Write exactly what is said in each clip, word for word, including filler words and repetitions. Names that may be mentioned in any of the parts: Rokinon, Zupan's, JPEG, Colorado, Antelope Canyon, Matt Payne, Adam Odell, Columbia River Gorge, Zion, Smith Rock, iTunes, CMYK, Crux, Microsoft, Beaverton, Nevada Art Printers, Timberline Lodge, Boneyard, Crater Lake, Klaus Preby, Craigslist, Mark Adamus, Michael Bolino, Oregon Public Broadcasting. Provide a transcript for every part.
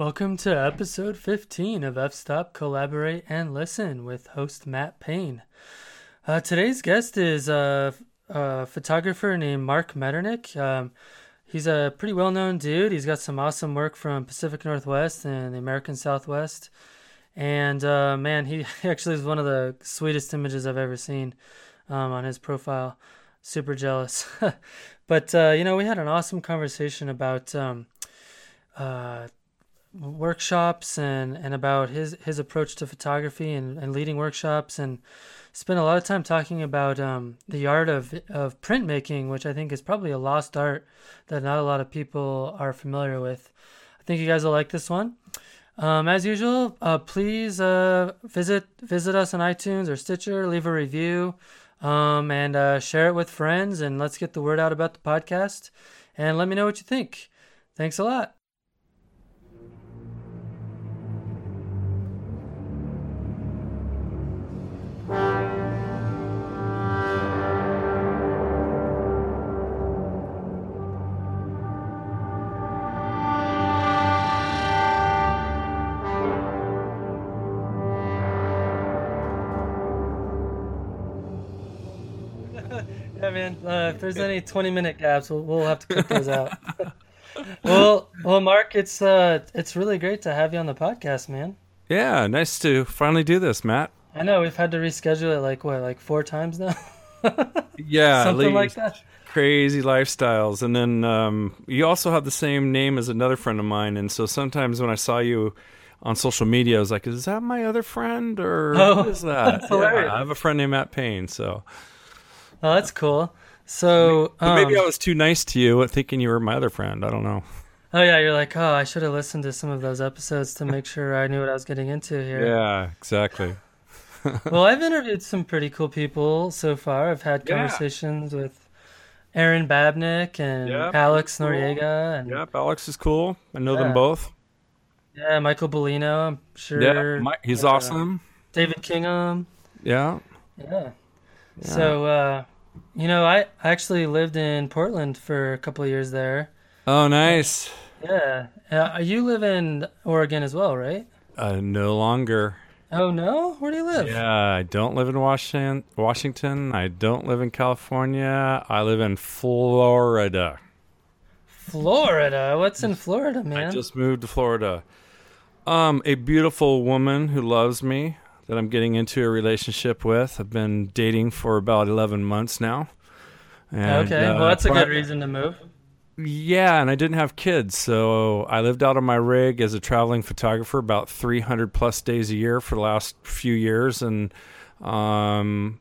Welcome to episode fifteen of F-Stop Collaborate and Listen with host Matt Payne. Uh, today's guest is a, a photographer named Mark Metternich. Um, he's a pretty well-known dude. He's got some awesome work from Pacific Northwest and the American Southwest. And uh, man, he actually is one of the sweetest images I've ever seen um, on his profile. Super jealous. But, uh, you know, we had an awesome conversation about... Um, uh, workshops and and about his his approach to photography and, and leading workshops, and spent a lot of time talking about um the art of of printmaking, which I think is probably a lost art that not a lot of people are familiar with. I think you guys will like this one. Um as usual, uh please uh visit visit us on iTunes or Stitcher, leave a review, um and uh share it with friends, and let's get the word out about the podcast, and let me know what you think. Thanks a lot. Man, uh, if there's any twenty minute gaps, we'll, we'll have to cut those out. well well Mark, it's uh it's really great to have you on the podcast, man. Yeah, nice to finally do this, Matt. I know we've had to reschedule it like what like four times now. Yeah, something like that. Crazy lifestyles. And then um you also have the same name as another friend of mine, and so sometimes when I saw you on social media, I was like, is that my other friend, or oh, who is that? Yeah, I have a friend named Matt Payne, so oh, that's cool. So um, maybe I was too nice to you, thinking you were my other friend. I don't know. Oh yeah, you're like, oh, I should have listened to some of those episodes to make sure I knew what I was getting into here. Yeah, exactly. Well, I've interviewed some pretty cool people so far. I've had conversations yeah. with Aaron Babnick and yep, Alex Noriega. And yep, Alex is cool. I know yeah. them both. Yeah, Michael Bolino, I'm sure. Yeah, he's uh, awesome. David Kingham. Yeah. Yeah. Yeah. So, uh, you know, I actually lived in Portland for a couple of years there. Oh, nice. Yeah. Uh, you live in Oregon as well, right? Uh, no longer. Oh, no? Where do you live? Yeah, I don't live in Washington. Washington. I don't live in California. I live in Florida. Florida? What's in Florida, man? I just moved to Florida. Um, a beautiful woman who loves me, that I'm getting into a relationship with. I've been dating for about eleven months now. And, okay, uh, well, that's a good reason to move. Yeah, and I didn't have kids, so I lived out on my rig as a traveling photographer about three hundred plus days a year for the last few years, and um,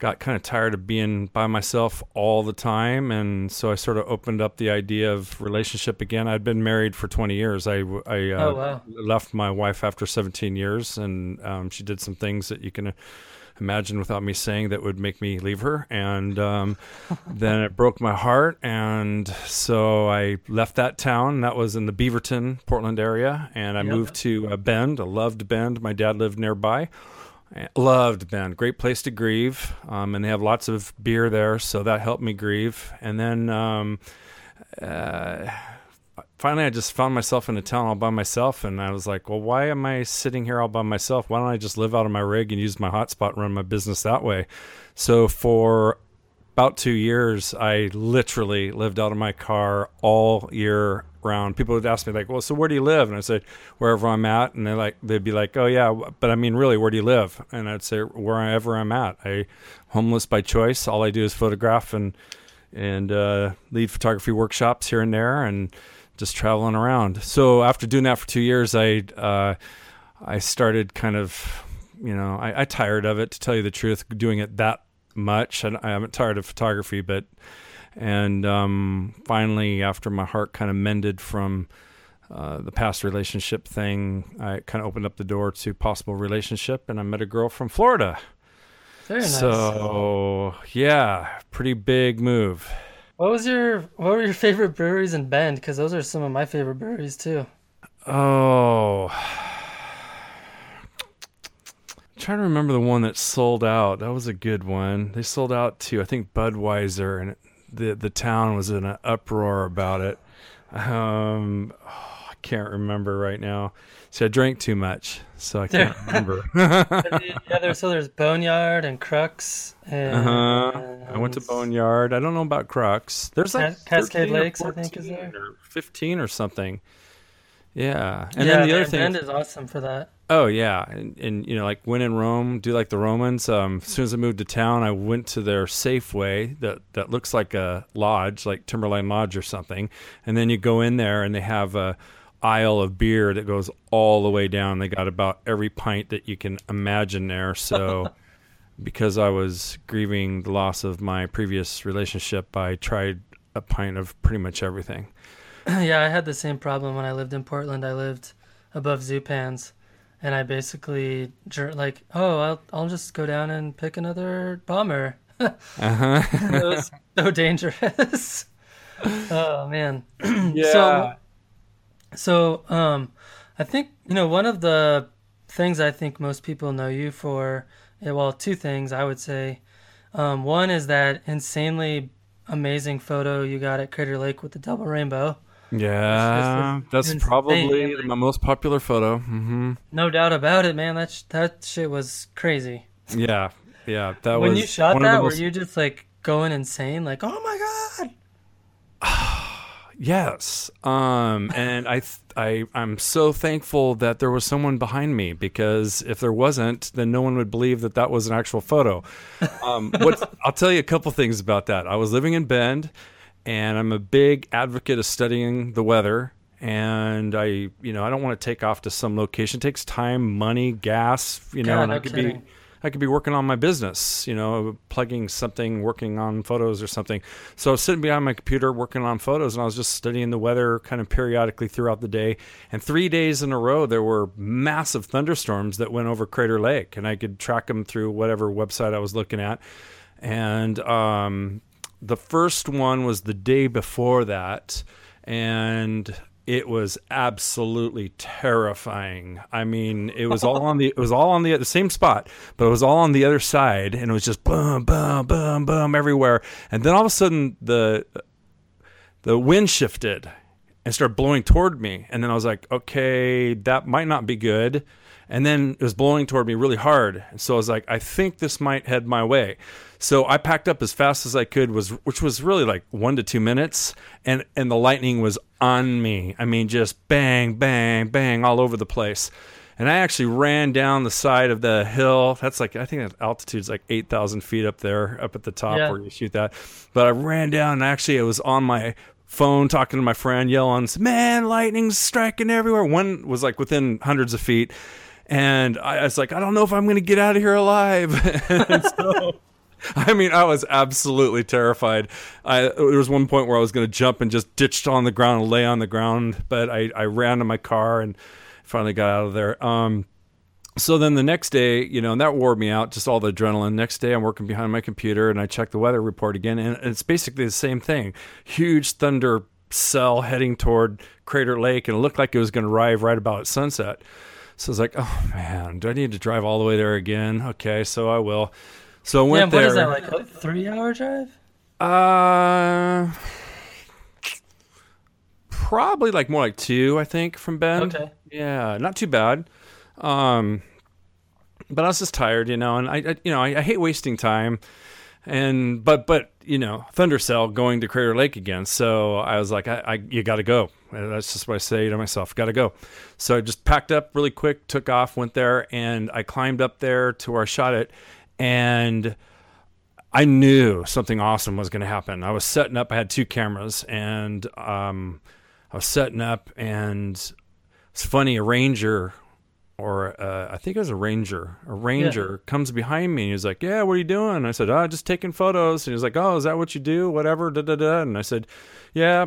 got kind of tired of being by myself all the time, and so I sort of opened up the idea of relationship again. I'd been married for twenty years. I, I uh, oh, wow. left my wife after seventeen years, and um, she did some things that you can imagine without me saying that would make me leave her, and um, then it broke my heart, and so I left that town. That was in the Beaverton, Portland area, and I yep. moved to uh, Bend. I loved Bend. My dad lived nearby. Loved Bend. Great place to grieve. Um, and they have lots of beer there, so that helped me grieve. And then um, uh, finally I just found myself in a town all by myself, and I was like, well, why am I sitting here all by myself? Why don't I just live out of my rig and use my hotspot and run my business that way? So for about two years, I literally lived out of my car all year round. People would ask me like, well, so where do you live? And I'd say, wherever I'm at. And they're like, they'd be like, oh yeah, but I mean, really, where do you live? And I'd say, wherever I'm at. I homeless by choice. All I do is photograph and, and, uh, lead photography workshops here and there, and just traveling around. So after doing that for two years, I, uh, I started kind of, you know, I, I tired of it, to tell you the truth, doing it that much. And I'm tired of photography, but and um finally, after my heart kind of mended from uh the past relationship thing, I kind of opened up the door to possible relationship, and I met a girl from Florida. Very nice. So yeah, pretty big move. What was your what were your favorite breweries in Bend? Because those are some of my favorite breweries too. Oh, trying to remember the one that sold out. That was a good one. They sold out to, I think, Budweiser, and the the town was in an uproar about it. Um, oh, I can't remember right now. So I drank too much, so I can't remember. Yeah, there's, so there's Boneyard and Crux. And, uh-huh. and I went to Boneyard. I don't know about Crux. There's like Cascade Lakes, I think, is there? Or fifteen or something. Yeah. And yeah, then the other thing. Bend is awesome for that. Oh, yeah. And, and, you know, like when in Rome, do like the Romans. Um, as soon as I moved to town, I went to their Safeway that, that looks like a lodge, like Timberline Lodge or something. And then you go in there and they have a aisle of beer that goes all the way down. They got about every pint that you can imagine there. So because I was grieving the loss of my previous relationship, I tried a pint of pretty much everything. Yeah, I had the same problem when I lived in Portland. I lived above Zupan's, and I basically like, oh, I'll I'll just go down and pick another bomber. Uh-huh. It was so dangerous. Oh man. Yeah. So, So, um, I think, you know, one of the things I think most people know you for, well, two things I would say. Um, one is that insanely amazing photo you got at Crater Lake with the double rainbow. Yeah, that's probably my most popular photo. Mm-hmm. No doubt about it, man. That sh- that shit was crazy. Yeah, yeah. That was. When you shot that, were you just like going insane? Like, oh my God. Yes. Um, and I, th- I, I'm so thankful that there was someone behind me, because if there wasn't, then no one would believe that that was an actual photo. Um, what's, I'll tell you a couple things about that. I was living in Bend, and I'm a big advocate of studying the weather. And I, you know, I don't want to take off to some location. It takes time, money, gas, you know, God, and I could kidding. be, I could be working on my business, you know, plugging something, working on photos or something. So I was sitting behind my computer working on photos, and I was just studying the weather kind of periodically throughout the day. And three days in a row, there were massive thunderstorms that went over Crater Lake, and I could track them through whatever website I was looking at. And um, the first one was the day before that, and it was absolutely terrifying. I mean, it was all on the it was all on the, the same spot, but it was all on the other side, and it was just boom, boom, boom, boom everywhere. And then all of a sudden, the the wind shifted and started blowing toward me. And then I was like, okay, that might not be good. And then it was blowing toward me really hard. And so I was like, I think this might head my way. So I packed up as fast as I could, was which was really like one to two minutes. And, and the lightning was on me. I mean, just bang, bang, bang all over the place. And I actually ran down the side of the hill. That's like, I think that altitude's like eight thousand feet up there, up at the top yeah. where you shoot that. But I ran down, and actually it was on my phone talking to my friend, yelling, man, lightning's striking everywhere. One was like within hundreds of feet. And I, I was like, I don't know if I'm going to get out of here alive. And so, I mean, I was absolutely terrified. I, there was one point where I was going to jump and just ditched on the ground and lay on the ground. But I, I ran to my car and finally got out of there. Um, so then the next day, you know, and that wore me out, just all the adrenaline. Next day, I'm working behind my computer, and I check the weather report again. And it's basically the same thing. Huge thunder cell heading toward Crater Lake, and it looked like it was going to arrive right about sunset. So I was like, oh, man, do I need to drive all the way there again? Okay, so I will. So I went yeah, what there. What is that, like a three-hour drive? Uh, probably like more like two, I think, from Bend. Okay. Yeah, not too bad. Um, but I was just tired, you know, and I, I you know, I, I hate wasting time. And but but you know, Thundercell going to Crater Lake again. So I was like, I, I you got to go. And that's just what I say to myself, got to go. So I just packed up really quick, took off, went there, and I climbed up there to where I shot it. And I knew something awesome was going to happen. I was setting up. I had two cameras, and um, I was setting up. And it's funny, a ranger, or uh, I think it was a ranger, a ranger yeah. comes behind me, and he's like, yeah, what are you doing? And I said, oh, just taking photos. And he was like, oh, is that what you do? Whatever, da da da. And I said, yeah.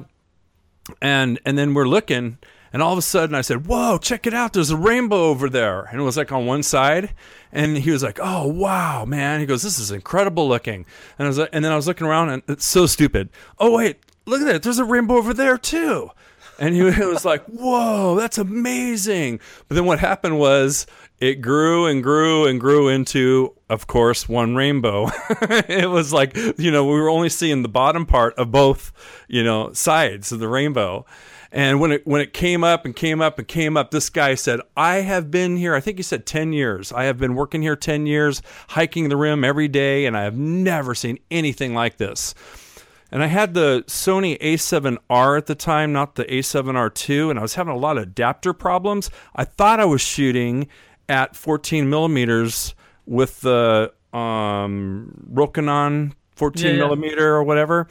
And and then we're looking, and all of a sudden I said, whoa, check it out. There's a rainbow over there. And it was like on one side. And he was like, oh, wow, man. He goes, this is incredible looking. And I was like, and then I was looking around, and it's so stupid. Oh, wait, look at that. There's a rainbow over there too. And he was like, whoa, that's amazing. But then what happened was it grew and grew and grew into, of course, one rainbow. It was like, you know, we were only seeing the bottom part of both, you know, sides of the rainbow. And when it when it came up and came up and came up, this guy said, I have been here, I think he said ten years. I have been working here ten years, hiking the rim every day, and I have never seen anything like this. And I had the Sony a seven R at the time, not the a seven R two, and I was having a lot of adapter problems. I thought I was shooting at fourteen millimeters with the um, Rokinon fourteen yeah, yeah. millimeter or whatever,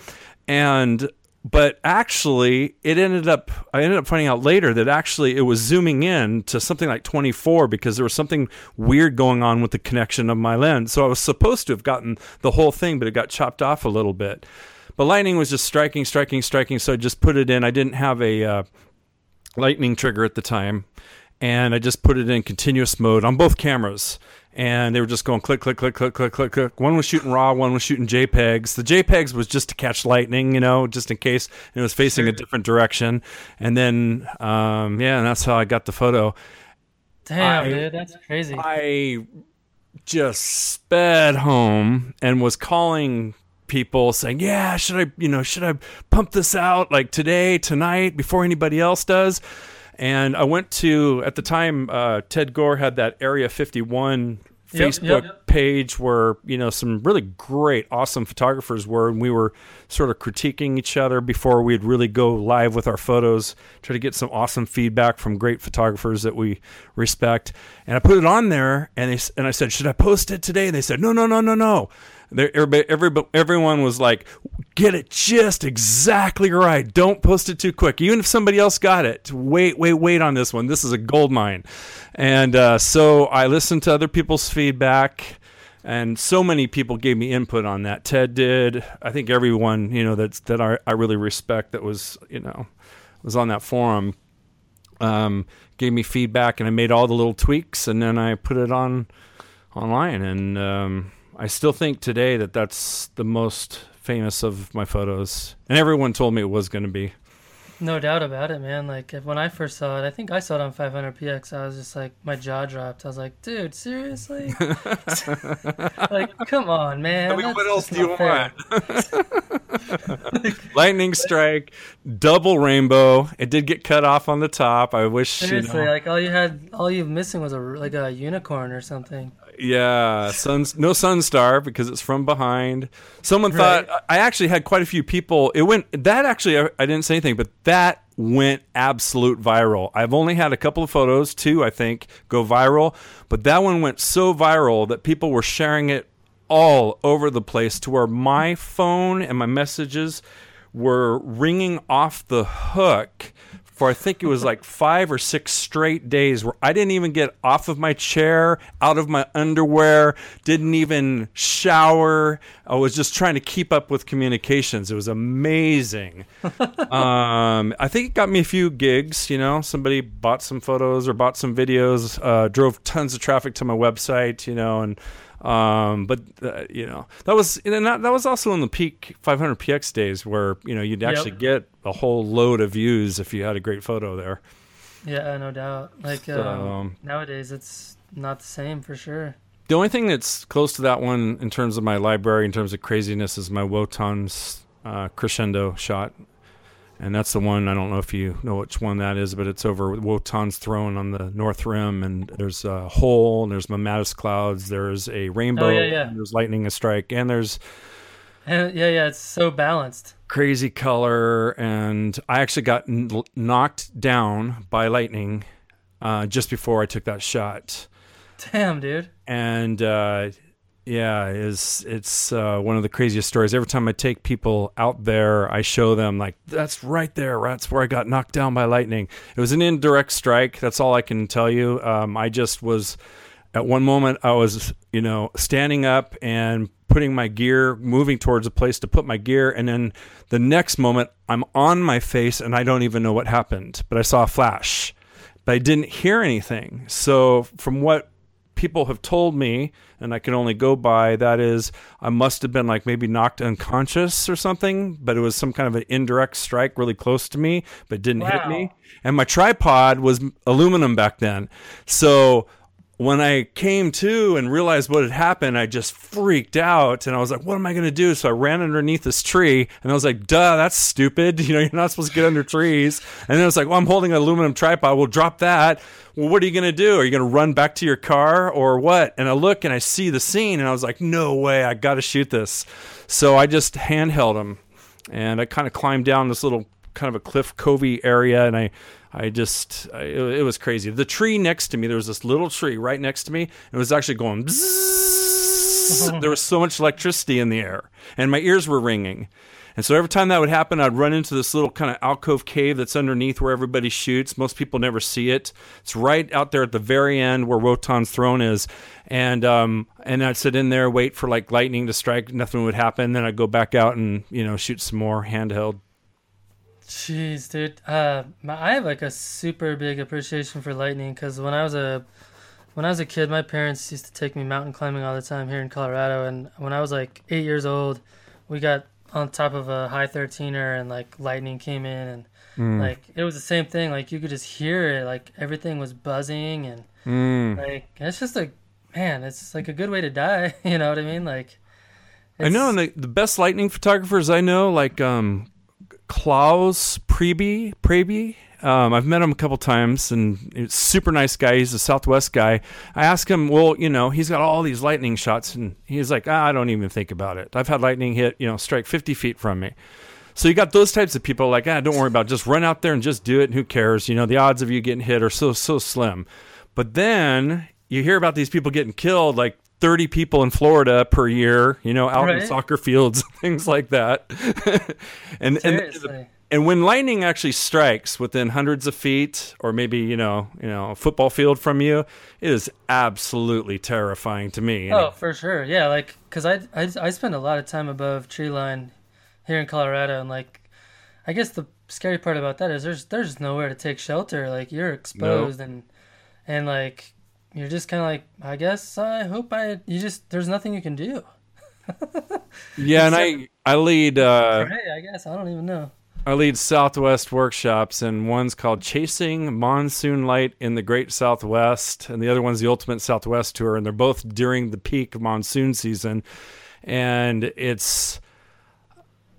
and but actually it ended up I ended up finding out later that actually it was zooming in to something like twenty-four because there was something weird going on with the connection of my lens. So I was supposed to have gotten the whole thing, but it got chopped off a little bit. But lightning was just striking, striking, striking. So I just put it in. I didn't have a uh, lightning trigger at the time. And I just put it in continuous mode on both cameras. And they were just going click, click, click, click, click, click, click. One was shooting RAW, one was shooting JPEGs. The JPEGs was just to catch lightning, you know, just in case. And it was facing sure. a different direction. And then, um, yeah, and that's how I got the photo. Damn, I, dude, that's crazy. I just sped home and was calling people saying, yeah, should I, you know, should I pump this out like today, tonight, before anybody else does? And I went to, at the time, uh, Ted Gore had that Area fifty-one Facebook yep, yep. page where, you know, some really great, awesome photographers were, and we were sort of critiquing each other before we'd really go live with our photos, try to get some awesome feedback from great photographers that we respect. And I put it on there, and they and I said, should I post it today? And they said, no, no, no, no, no. Everybody, everybody, everyone was like, get it just exactly right. Don't post it too quick. Even if somebody else got it, wait, wait, wait on this one. This is a gold mine. And uh, so I listened to other people's feedback, and so many people gave me input on that. Ted did. I think everyone, you know, that's, that I, I really respect that was, you know, was on that forum um, gave me feedback, and I made all the little tweaks, and then I put it on online. And um I still think today that that's the most famous of my photos, and everyone told me it was going to be. No doubt about it, man. Like if, when I first saw it, I think I saw it on five hundred P X. I was just like, my jaw dropped. I was like, dude, seriously? Like, come on, man. I mean, what else do you want? Lightning strike, double rainbow. It did get cut off on the top. I wish. Seriously, you know, like all you had, all you were missing was a like a unicorn or something. Yeah, sun, no sunstar because it's from behind. Someone right. thought I actually had quite a few people. It went that actually I, I didn't say anything, but that went absolute viral. I've only had a couple of photos, two I think, go viral, but that one went so viral that people were sharing it all over the place to where my phone and my messages were ringing off the hook. For I think it was like five or six straight days where I didn't even get off of my chair, out of my underwear, didn't even shower. I was just trying to keep up with communications. It was amazing. um, I think it got me a few gigs. You know, somebody bought some photos or bought some videos, uh, drove tons of traffic to my website, you know, and um but uh, you know that was and that, that was also in the peak five hundred P X days where you know you'd actually yep. get a whole load of views if you had a great photo there. Yeah, no doubt. Like so, um, nowadays it's not the same for sure. The only thing that's close to that one in terms of my library, in terms of craziness, is my Wotan's uh, crescendo shot, and that's the one I don't know if you know which one that is, but it's over Wotan's Throne on the North Rim, and there's a hole, and there's mammatus clouds, there's a rainbow, oh, yeah, yeah. and there's lightning and strike, and there's and, yeah, yeah, it's so balanced, crazy color, and I actually got n- knocked down by lightning uh, just before I took that shot. Damn, dude. And uh, yeah, is it's uh, one of the craziest stories. Every time I take people out there, I show them like, that's right there. That's where I got knocked down by lightning. It was an indirect strike. That's all I can tell you. Um, I just was, at one moment, I was, you know, standing up and putting my gear, moving towards a place to put my gear. And then the next moment, I'm on my face and I don't even know what happened. But I saw a flash, but I didn't hear anything. So from what people have told me, and I can only go by, that is I must have been like maybe knocked unconscious or something, but it was some kind of an indirect strike really close to me, but didn't wow. hit me. And my tripod was aluminum back then. So when I came to and realized what had happened, I just freaked out. And I was like, what am I going to do? So I ran underneath this tree. And I was like, duh, that's stupid. You know, you're not supposed to get under trees. And then I was like, well, I'm holding an aluminum tripod. We'll drop that. Well, what are you going to do? Are you going to run back to your car or what? And I look and I see the scene. And I was like, no way. I got to shoot this. So I just handheld him. And I kind of climbed down this little kind of a cliff covey area. And I, I just, I, it was crazy. The tree next to me, there was this little tree right next to me. It was actually going bzzz. There was so much electricity in the air. And my ears were ringing. And so every time that would happen, I'd run into this little kind of alcove cave that's underneath where everybody shoots. Most people never see it. It's right out there at the very end where Wotan's Throne is. And um, and I'd sit in there, wait for like lightning to strike. Nothing would happen. Then I'd go back out and, you know, shoot some more handheld. Jeez, dude. Uh, my, I have like a super big appreciation for lightning because when I was a when I was a kid, my parents used to take me mountain climbing all the time here in Colorado. And when I was like eight years old, we got on top of a high thirteener and like lightning came in and mm. like it was the same thing. Like you could just hear it. Like everything was buzzing and mm. like it's just like, man, it's just like a good way to die. You know what I mean? Like it's... I know, and the, the best lightning photographers I know, like um, Klaus Preby, Preby. Um, I've met him a couple times, and he's a super nice guy. He's a Southwest guy. I asked him, well, you know, he's got all these lightning shots, and he's like, ah, I don't even think about it. I've had lightning hit, you know, strike fifty feet from me. So you got those types of people like, ah, don't worry about it. Just run out there and just do it, and who cares? You know, the odds of you getting hit are so, so slim. But then you hear about these people getting killed, like thirty people in Florida per year, you know, out right. in soccer fields, things like that. and Seriously. and. And when lightning actually strikes within hundreds of feet, or maybe you know, you know, a football field from you, it is absolutely terrifying to me. Oh, know? For sure, yeah. Like, cause I, I I spend a lot of time above tree line here in Colorado, and like, I guess the scary part about that is there's there's nowhere to take shelter. Like you're exposed, nope. and and like you're just kind of like, I guess I hope I you just there's nothing you can do. yeah, and I I lead. Uh, right, I guess I don't even know. I lead Southwest workshops, and one's called Chasing Monsoon Light in the Great Southwest, and the other one's the Ultimate Southwest Tour, and they're both during the peak monsoon season. And it's,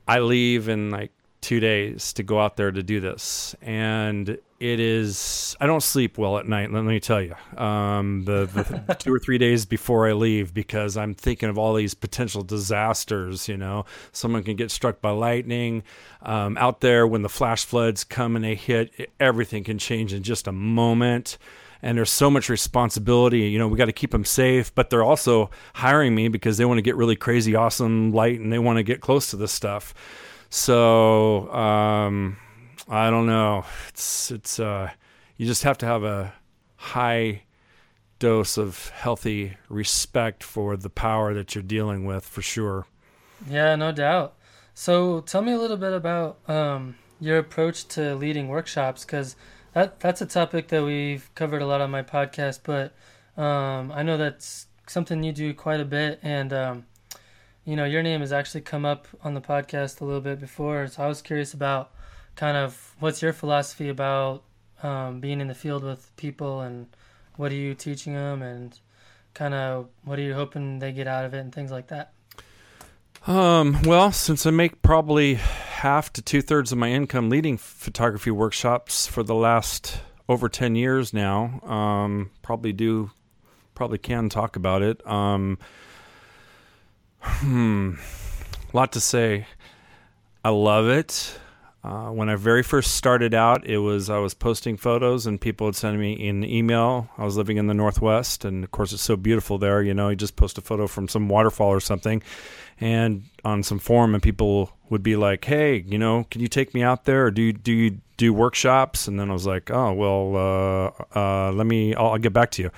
I leave in like two days to go out there to do this. And it is, I don't sleep well at night, let me tell you, um, the, the two or three days before I leave, because I'm thinking of all these potential disasters. You know, someone can get struck by lightning um, out there. When the flash floods come and they hit, it, everything can change in just a moment. And there's so much responsibility, you know, we got to keep them safe, but they're also hiring me because they want to get really crazy, awesome light, and they want to get close to this stuff. So, um, I don't know. It's, it's, uh, you just have to have a high dose of healthy respect for the power that you're dealing with, for sure. Yeah, no doubt. So tell me a little bit about, um, your approach to leading workshops. Cause that that's a topic that we've covered a lot on my podcast, but, um, I know that's something you do quite a bit. And, um, you know, your name has actually come up on the podcast a little bit before. So I was curious about, kind of what's your philosophy about um, being in the field with people, and what are you teaching them, and kind of what are you hoping they get out of it, and things like that? Um, well, since I make probably half to two thirds of my income leading photography workshops for the last over ten years now, um, probably do, probably can talk about it. Um, hmm, lot to say. I love it. Uh, when I very first started out, it was I was posting photos and people would send me an email. I was living in the Northwest, and of course it's so beautiful there. You know, you just post a photo from some waterfall or something, and on some forum, and people would be like, "Hey, you know, can you take me out there? Or do you, do you do workshops?" And then I was like, "Oh, well, uh, uh, let me. I'll, I'll get back to you."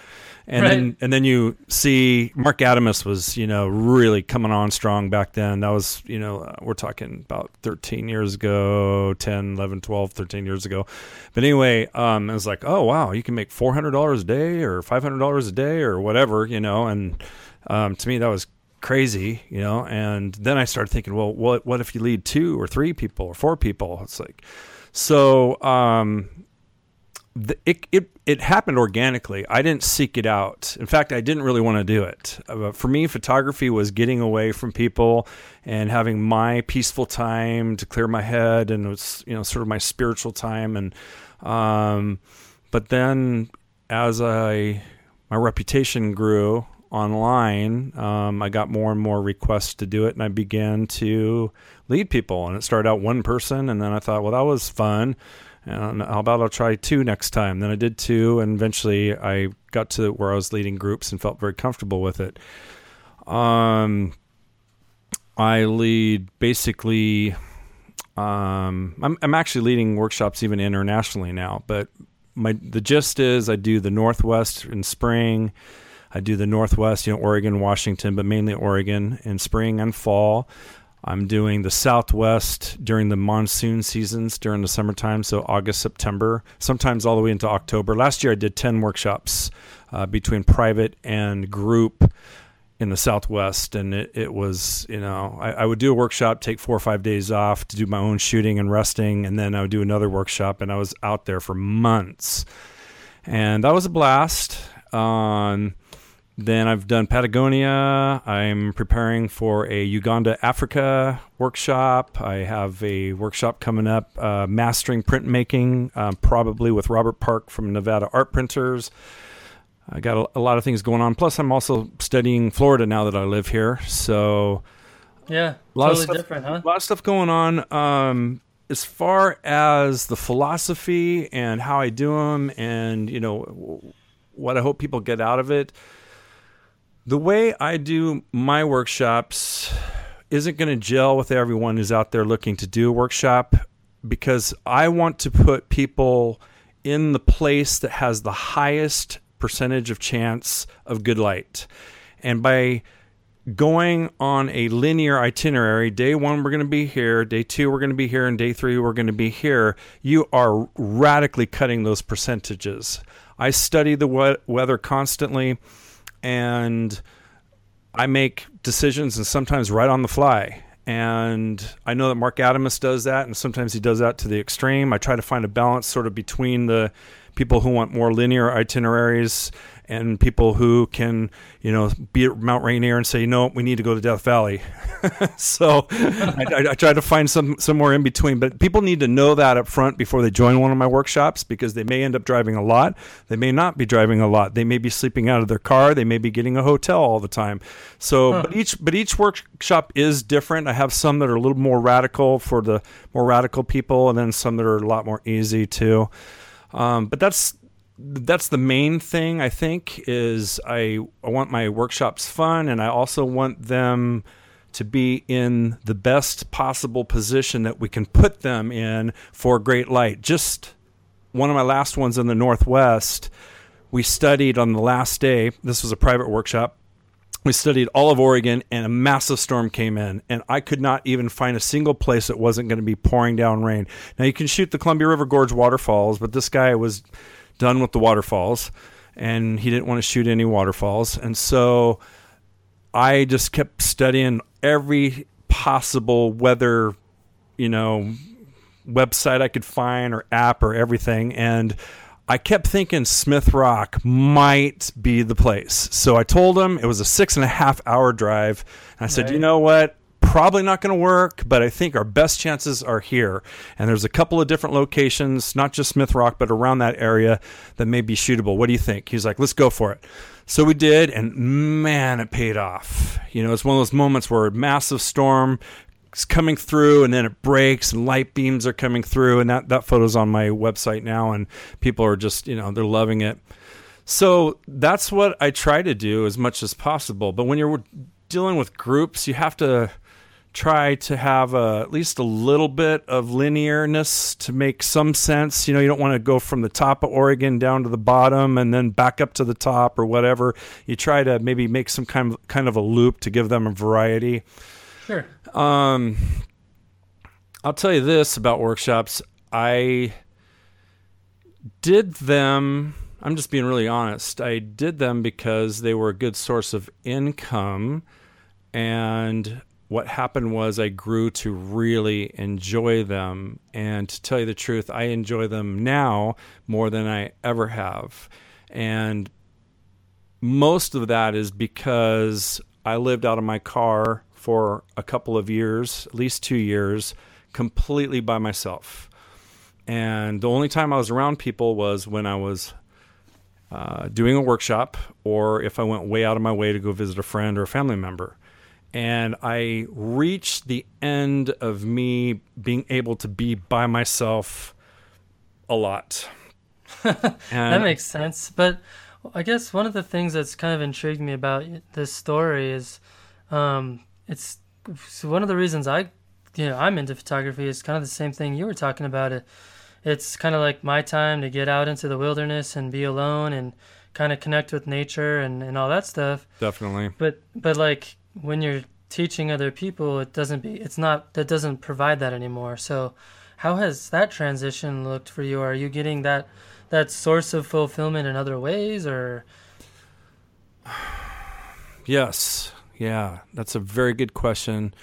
And right. then and then you see Mark Adamus was, you know, really coming on strong back then. That was, you know, we're talking about thirteen years ago, ten, eleven, twelve, thirteen years ago. But anyway, um, I was like, oh, wow, you can make four hundred dollars a day or five hundred dollars a day or whatever, you know. And um, to me, that was crazy, you know. And then I started thinking, well, what what if you lead two or three people or four people? It's like, so um, the, it, it it happened organically. I didn't seek it out. In fact, I didn't really want to do it. Uh, for me, photography was getting away from people and having my peaceful time to clear my head, and it was, you know, sort of my spiritual time. And um, but then as I my reputation grew online, um, I got more and more requests to do it, and I began to lead people. And it started out one person, and then I thought, well, that was fun. And how about I'll try two next time? Then I did two, and eventually I got to where I was leading groups and felt very comfortable with it. Um, I lead basically, um, I'm, I'm actually leading workshops even internationally now, but my the gist is I do the Northwest in spring. I do the Northwest, you know, Oregon, Washington, but mainly Oregon in spring and fall. I'm doing the Southwest during the monsoon seasons, during the summertime, so August, September, sometimes all the way into October. Last year, I did ten workshops uh, between private and group in the Southwest, and it, it was, you know, I, I would do a workshop, take four or five days off to do my own shooting and resting, and then I would do another workshop, and I was out there for months. And that was a blast. Um, Then I've done Patagonia. I'm preparing for a Uganda, Africa workshop. I have a workshop coming up, uh, Mastering Printmaking, um, probably with Robert Park from Nevada Art Printers. I got a, a lot of things going on. Plus, I'm also studying Florida now that I live here. So, yeah, a lot totally of stuff, different, huh? A lot of stuff going on. Um, as far as the philosophy and how I do them, and you know what I hope people get out of it. The way I do my workshops isn't going to gel with everyone who's out there looking to do a workshop, because I want to put people in the place that has the highest percentage of chance of good light. And by going on a linear itinerary, day one, we're going to be here, day two, we're going to be here, and day three, we're going to be here, you are radically cutting those percentages. I study the we- weather constantly. And I make decisions, and sometimes right on the fly. And I know that Mark Adamus does that, and sometimes he does that to the extreme. I try to find a balance sort of between the people who want more linear itineraries and people who can, you know, be at Mount Rainier and say, you know, we need to go to Death Valley. So I, I, I try to find some somewhere in between. But people need to know that up front before they join one of my workshops, because they may end up driving a lot. They may not be driving a lot. They may be sleeping out of their car. They may be getting a hotel all the time. So, huh. but each but each workshop is different. I have some that are a little more radical for the more radical people, and then some that are a lot more easy too. Um, but that's that's the main thing, I think, is I, I want my workshops fun, and I also want them to be in the best possible position that we can put them in for great light. Just one of my last ones in the Northwest, we studied on the last day. This was a private workshop. We studied all of Oregon, and a massive storm came in, and I could not even find a single place that wasn't going to be pouring down rain. Now, you can shoot the Columbia River Gorge waterfalls, but this guy was done with the waterfalls, and he didn't want to shoot any waterfalls. And so I just kept studying every possible weather, you know, website I could find, or app, or everything, and I kept thinking Smith Rock might be the place. So I told him it was a six and a half hour drive. And I said, right. You know what? Probably not going to work, but I think our best chances are here. And there's a couple of different locations, not just Smith Rock, but around that area that may be shootable. What do you think? He's like, let's go for it. So we did. And man, it paid off. You know, it's one of those moments where a massive storm is coming through, and then it breaks, and light beams are coming through, and that, that photo's on my website now, and people are just, you know, they're loving it. So that's what I try to do as much as possible. But when you're dealing with groups, you have to try to have a, at least a little bit of linearness to make some sense. You know, you don't want to go from the top of Oregon down to the bottom and then back up to the top or whatever. You try to maybe make some kind of, kind of a loop to give them a variety. Sure. Um, I'll tell you this about workshops. I did them, I'm just being really honest, I did them because they were a good source of income, and what happened was I grew to really enjoy them. And to tell you the truth, I enjoy them now more than I ever have. And most of that is because I lived out of my car for a couple of years, at least two years, completely by myself. And the only time I was around people was when I was uh, doing a workshop, or if I went way out of my way to go visit a friend or a family member. And I reached the end of me being able to be by myself a lot. That makes sense. But I guess one of the things that's kind of intrigued me about this story is um, it's, it's one of the reasons I, you know, I'm into photography is kind of the same thing you were talking about. It, it's kind of like my time to get out into the wilderness and be alone and kind of connect with nature and, and all that stuff. Definitely. But but like, when you're teaching other people, it doesn't be, it's not, that doesn't provide that anymore. So how has that transition looked for you? Are you getting that, that source of fulfillment in other ways, or? Yes. Yeah. That's a very good question.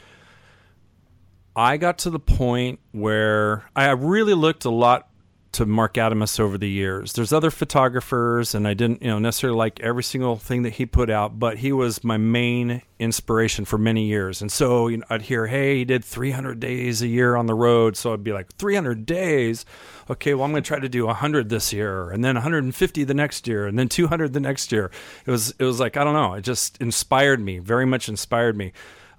I got to the point where I really looked a lot to Mark Adamus over the years. There's other photographers, and I didn't, you know, necessarily like every single thing that he put out, but he was my main inspiration for many years. And so, you know, I'd hear, hey, he did three hundred days a year on the road. So I'd be like, three hundred days? Okay, well, I'm going to try to do one hundred this year, and then one hundred fifty the next year, and then two hundred the next year. It was, it was like, I don't know, it just inspired me, very much inspired me.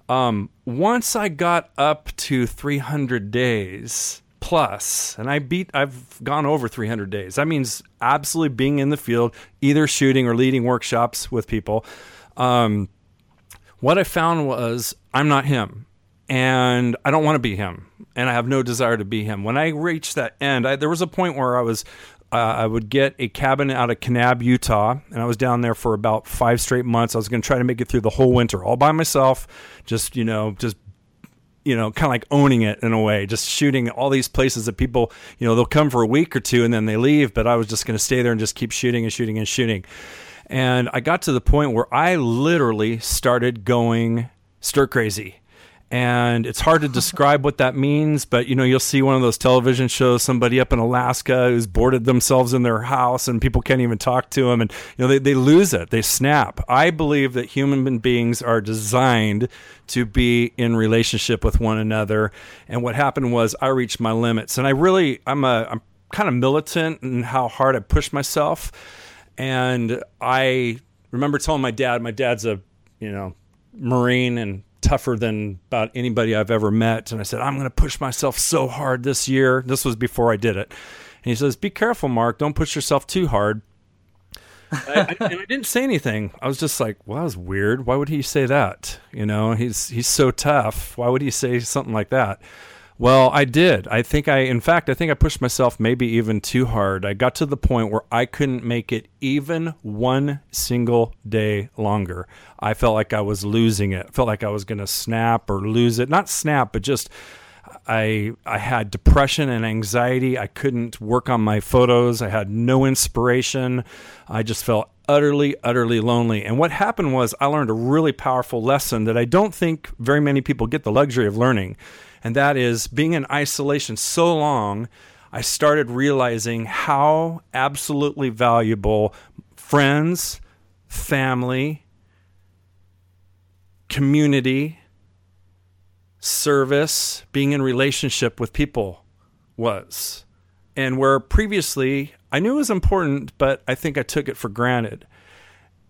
Um, once I got up to three hundred days, plus, and I beat, I've gone over three hundred days. That means absolutely being in the field, either shooting or leading workshops with people. Um, what I found was I'm not him, and I don't want to be him, and I have no desire to be him. When I reached that end, I, there was a point where I was, uh, I would get a cabin out of Kanab, Utah, and I was down there for about five straight months. I was going to try to make it through the whole winter all by myself, just, you know, just you know, kind of like owning it in a way, just shooting all these places that people, you know, they'll come for a week or two and then they leave, but I was just going to stay there and just keep shooting and shooting and shooting. And I got to the point where I literally started going stir crazy. And it's hard to describe what that means, but, you know, you'll see one of those television shows, somebody up in Alaska who's boarded themselves in their house and people can't even talk to them. And, you know, they, they lose it. They snap. I believe that human beings are designed to be in relationship with one another. And what happened was I reached my limits. And I really, I'm a, I'm kind of militant in how hard I push myself. And I remember telling my dad, my dad's a, you know, Marine and tougher than about anybody I've ever met. And I said, I'm going to push myself so hard this year. This was before I did it. And he says, be careful, Mark. Don't push yourself too hard. I, I, and I didn't say anything. I was just like, well, that was weird. Why would he say that? You know, he's, he's so tough. Why would he say something like that? Well, I did. I think I, in fact, I think I pushed myself maybe even too hard. I got to the point where I couldn't make it even one single day longer. I felt like I was losing it. I felt like I was going to snap or lose it. Not snap, but just I I had depression and anxiety. I couldn't work on my photos. I had no inspiration. I just felt utterly, utterly lonely. And what happened was I learned a really powerful lesson that I don't think very many people get the luxury of learning. And that is being in isolation so long, I started realizing how absolutely valuable friends, family, community, service, being in relationship with people was. And where previously I knew it was important, but I think I took it for granted.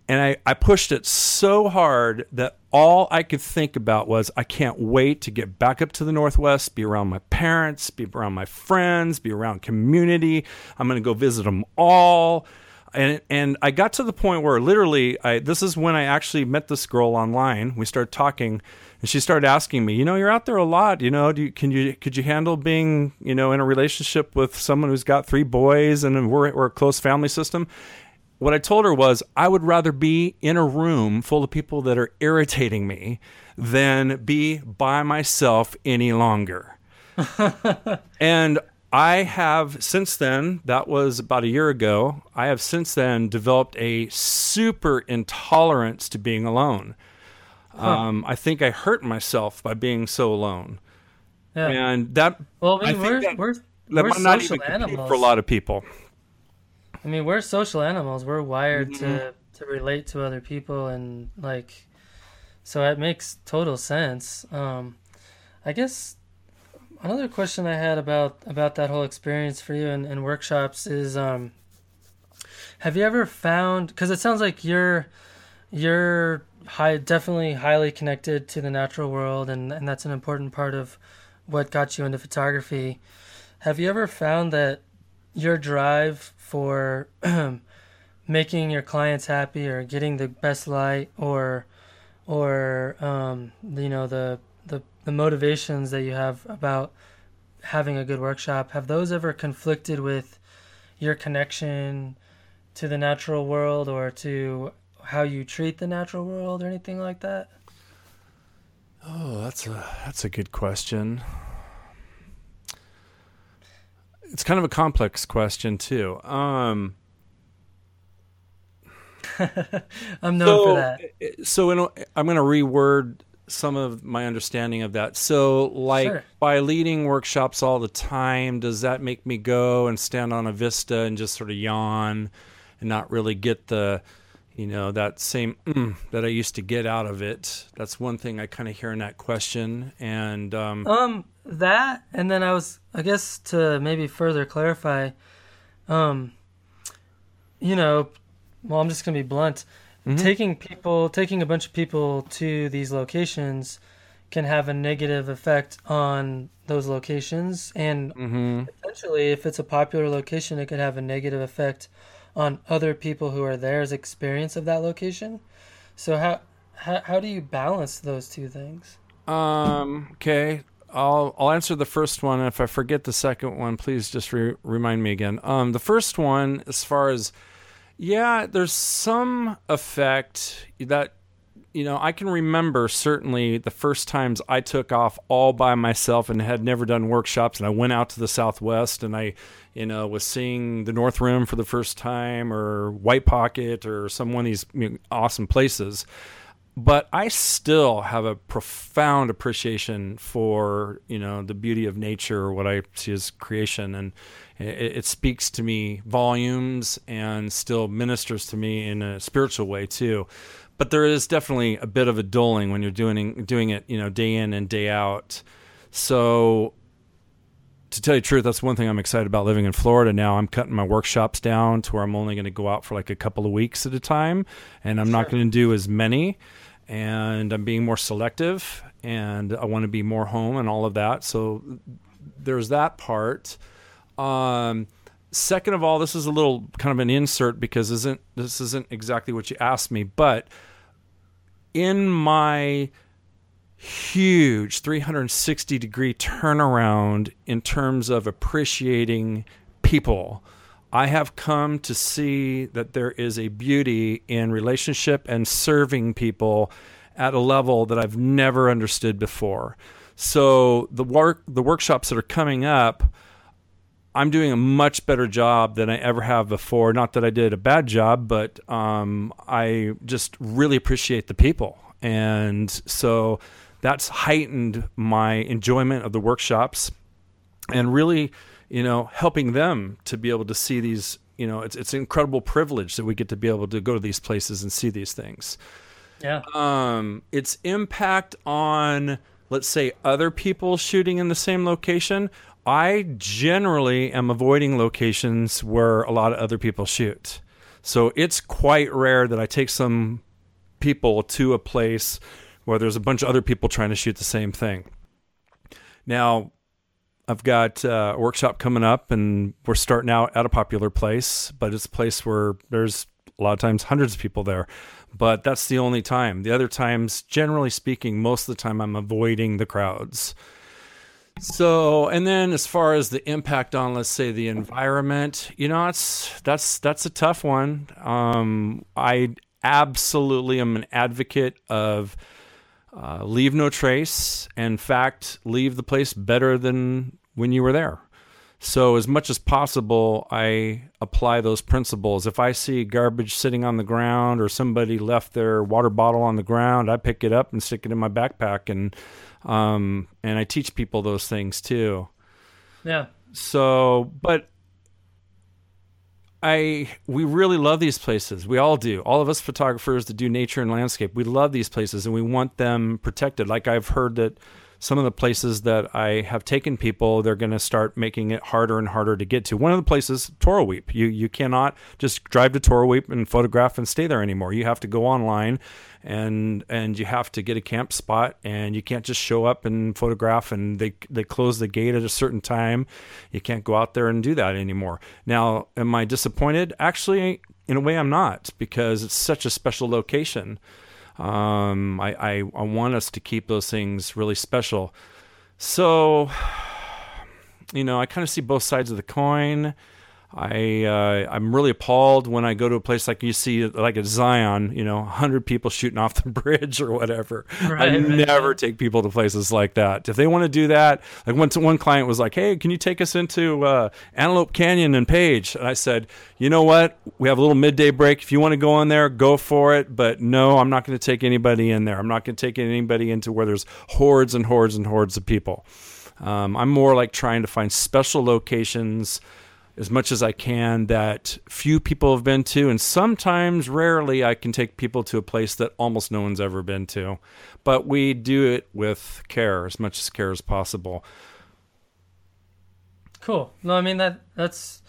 And I, I pushed it so hard that all I could think about was I can't wait to get back up to the Northwest, be around my parents, be around my friends, be around community. I'm going to go visit them all. And and I got to the point where literally, I, this is when I actually met this girl online. We started talking, and she started asking me, you know, you're out there a lot. You know, do you, can you could you handle being, you know, in a relationship with someone who's got three boys and we're, we're a close family system? What I told her was I would rather be in a room full of people that are irritating me than be by myself any longer. And I have since then, that was about a year ago, I have since then developed a super intolerance to being alone. Huh. Um, I think I hurt myself by being so alone. Yeah. And that, well, I mean, I we're, that, we're, that we're might not even compete for a lot of people. I mean, we're social animals. We're wired mm-hmm. to, to relate to other people. And like, so it makes total sense. Um, I guess another question I had about, about that whole experience for you and, and workshops is, um, have you ever found, 'cause it sounds like you're, you're high, definitely highly connected to the natural world. And, and that's an important part of what got you into photography. Have you ever found that your drive for making your clients happy or getting the best light or, or, um, you know, the, the, the motivations that you have about having a good workshop, have those ever conflicted with your connection to the natural world or to how you treat the natural world or anything like that? Oh, that's a, that's a good question. It's kind of a complex question too. Um, I'm known so, for that. So in a, I'm going to reword some of my understanding of that. So like sure. by leading workshops all the time, does that make me go and stand on a vista and just sort of yawn and not really get the, you know, that same mm, that I used to get out of it? That's one thing I kind of hear in that question. And, um, um, that, and then I was, I guess to maybe further clarify, um, you know, well, I'm just going to be blunt. Mm-hmm. Taking people, taking a bunch of people to these locations can have a negative effect on those locations. And mm-hmm. potentially if it's a popular location, it could have a negative effect on other people who are there's experience of that location. So how, how, how do you balance those two things? Um, okay. I'll, I'll answer the first one. If I forget the second one, please just re- remind me again. Um, the first one, as far as, yeah, there's some effect that, you know, I can remember certainly the first times I took off all by myself and had never done workshops, and I went out to the Southwest and I, you know, was seeing the North Rim for the first time or White Pocket or some one of these awesome places. But I still have a profound appreciation for, you know, the beauty of nature, or what I see as creation. And it, it speaks to me volumes and still ministers to me in a spiritual way too. But there is definitely a bit of a dulling when you're doing doing it, you know, day in and day out. So to tell you the truth, that's one thing I'm excited about living in Florida now. I'm cutting my workshops down to where I'm only going to go out for like a couple of weeks at a time, and I'm sure. not going to do as many, and I'm being more selective, and I want to be more home and all of that. So there's that part. Um, second of all, this is a little kind of an insert because isn't this isn't exactly what you asked me, but in my huge three hundred sixty degree turnaround in terms of appreciating people, I have come to see that there is a beauty in relationship and serving people at a level that I've never understood before. So the work, the workshops that are coming up, I'm doing a much better job than I ever have before. Not that I did a bad job, but um, I just really appreciate the people. And so that's heightened my enjoyment of the workshops and really, you know, helping them to be able to see these, you know, it's it's an incredible privilege that we get to be able to go to these places and see these things. Yeah. Um, its impact on, let's say, other people shooting in the same location. I generally am avoiding locations where a lot of other people shoot. So it's quite rare that I take some people to a place where there's a bunch of other people trying to shoot the same thing. Now, I've got uh, a workshop coming up, and we're starting out at a popular place, but it's a place where there's a lot of times hundreds of people there. But that's the only time. The other times, generally speaking, most of the time I'm avoiding the crowds. So, and then as far as the impact on, let's say, the environment, you know, it's, that's, that's a tough one. Um, I absolutely am an advocate of uh, leave no trace. In fact, leave the place better than when you were there. So as much as possible, I apply those principles. If I see garbage sitting on the ground or somebody left their water bottle on the ground, I pick it up and stick it in my backpack. And um, and I teach people those things too. Yeah. So, but I we really love these places. We all do. All of us photographers that do nature and landscape, we love these places and we want them protected. Like I've heard that some of the places that I have taken people, they're going to start making it harder and harder to get to. One of the places, Toroweap. You you cannot just drive to Toroweap and photograph and stay there anymore. You have to go online, and and you have to get a camp spot, and you can't just show up and photograph. And they they close the gate at a certain time. You can't go out there and do that anymore. Now, am I disappointed? Actually, in a way, I'm not, because it's such a special location. Um, I, I, I want us to keep those things really special. So, you know, I kind of see both sides of the coin. I, uh, I'm really appalled when I go to a place like you see, like a Zion, you know, a hundred people shooting off the bridge or whatever. Right, I right. never take people to places like that. If they want to do that, like one, one client was like, "Hey, can you take us into, uh, Antelope Canyon and Page?" And I said, "You know what? We have a little midday break. If you want to go in there, go for it. But no, I'm not going to take anybody in there. I'm not going to take anybody into where there's hordes and hordes and hordes of people." Um, I'm more like trying to find special locations as much as I can that few people have been to. And sometimes, rarely, I can take people to a place that almost no one's ever been to. But we do it with care, as much as care as possible. Cool. No, I mean, that that's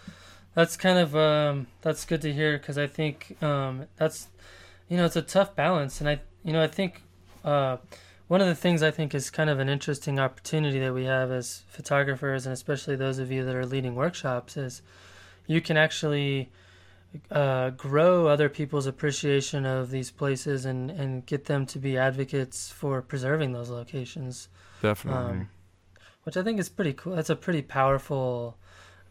that's kind of, um, that's good to hear, because I think um, that's, you know, it's a tough balance. And I, you know, I think uh, one of the things I think is kind of an interesting opportunity that we have as photographers, and especially those of you that are leading workshops, is you can actually uh, grow other people's appreciation of these places and, and get them to be advocates for preserving those locations. Definitely. Um, which I think is pretty cool. That's a pretty powerful,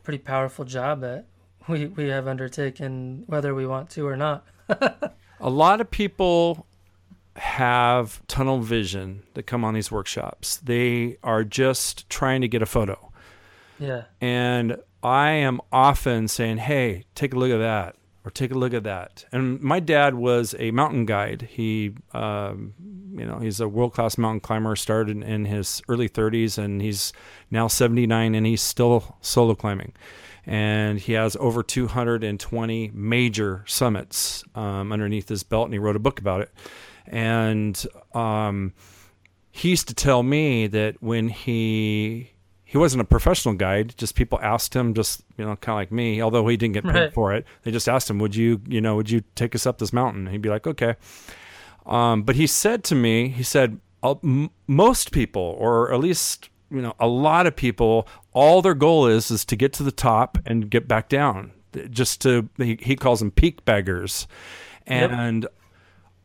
pretty powerful job that we, we have undertaken, whether we want to or not. A lot of people have tunnel vision that come on these workshops. They are just trying to get a photo. Yeah. And I am often saying, "Hey, take a look at that," or "Take a look at that." And my dad was a mountain guide. He, um, you know, he's a world-class mountain climber, started in, in his early thirties, and he's now seventy-nine, and he's still solo climbing. And he has over two hundred twenty major summits um, underneath his belt, and he wrote a book about it. And um, he used to tell me that when he he wasn't a professional guide, just people asked him, just you know, kind of like me, although he didn't get paid right. for it. They just asked him, "Would you, you know, would you take us up this mountain?" And he'd be like, "Okay." Um, but he said to me, he said, m- "Most people, or at least you know, a lot of people, all their goal is is to get to the top and get back down. Just to he, he calls them peak beggars," and. Yep.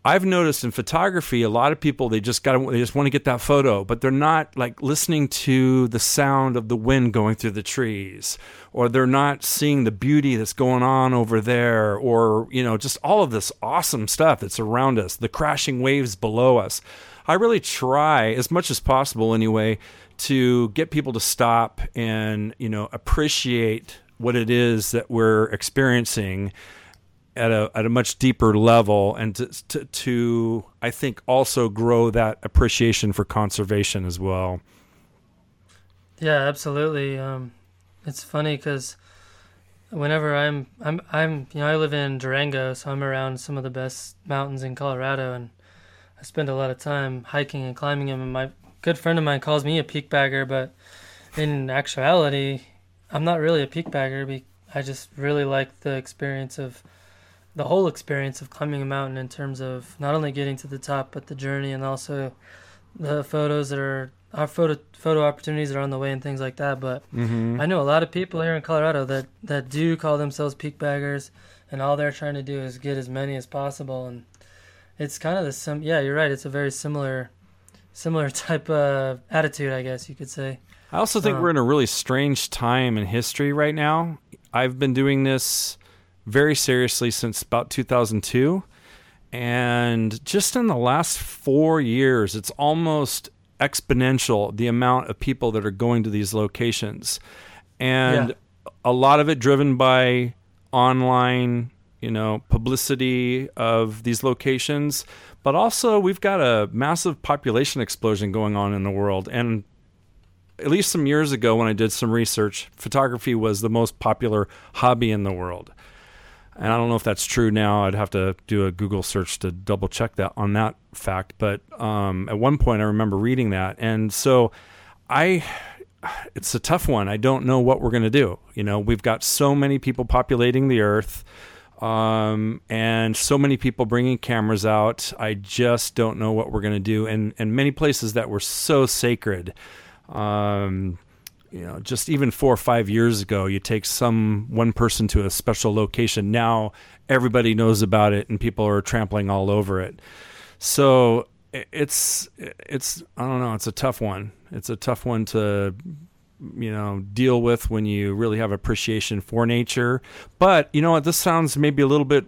I've noticed in photography, a lot of people, they just got they just want to get that photo, but they're not like listening to the sound of the wind going through the trees, or they're not seeing the beauty that's going on over there, or you know, just all of this awesome stuff that's around us, the crashing waves below us. I really try, as much as possible anyway, to get people to stop and you know appreciate what it is that we're experiencing at a at a much deeper level, and to, to, to I think also grow that appreciation for conservation as well. Yeah, absolutely. Um, it's funny because whenever I'm I'm I'm you know I live in Durango, so I'm around some of the best mountains in Colorado, and I spend a lot of time hiking and climbing them. And my good friend of mine calls me a peak bagger, but in actuality, I'm not really a peak bagger. I just really like the experience of the whole experience of climbing a mountain, in terms of not only getting to the top, but the journey, and also the photos that are our photo photo opportunities that are on the way and things like that. But mm-hmm. I know a lot of people here in Colorado that, that do call themselves peak baggers, and all they're trying to do is get as many as possible. And it's kind of the sim- yeah, you're right. It's a very similar similar type of attitude, I guess you could say. I also think um, we're in a really strange time in history right now. I've been doing this very seriously since about two thousand two. And just in the last four years, it's almost exponential, the amount of people that are going to these locations. and yeah. a lot of it driven by online, you know, publicity of these locations. But also, we've got a massive population explosion going on in the world. And at least some years ago, when I did some research, photography was the most popular hobby in the world. And I don't know if that's true now. I'd have to do a Google search to double check that on that fact. But um, at one point, I remember reading that. And so I... it's a tough one. I don't know what we're going to do. You know, we've got so many people populating the earth, um, and so many people bringing cameras out. I just don't know what we're going to do. And, and many places that were so sacred, um, you know, just even four or five years ago, you take some one person to a special location. Now everybody knows about it and people are trampling all over it. So it's, it's, I don't know. It's a tough one. It's a tough one to, you know, deal with when you really have appreciation for nature. But, you know what, this sounds maybe a little bit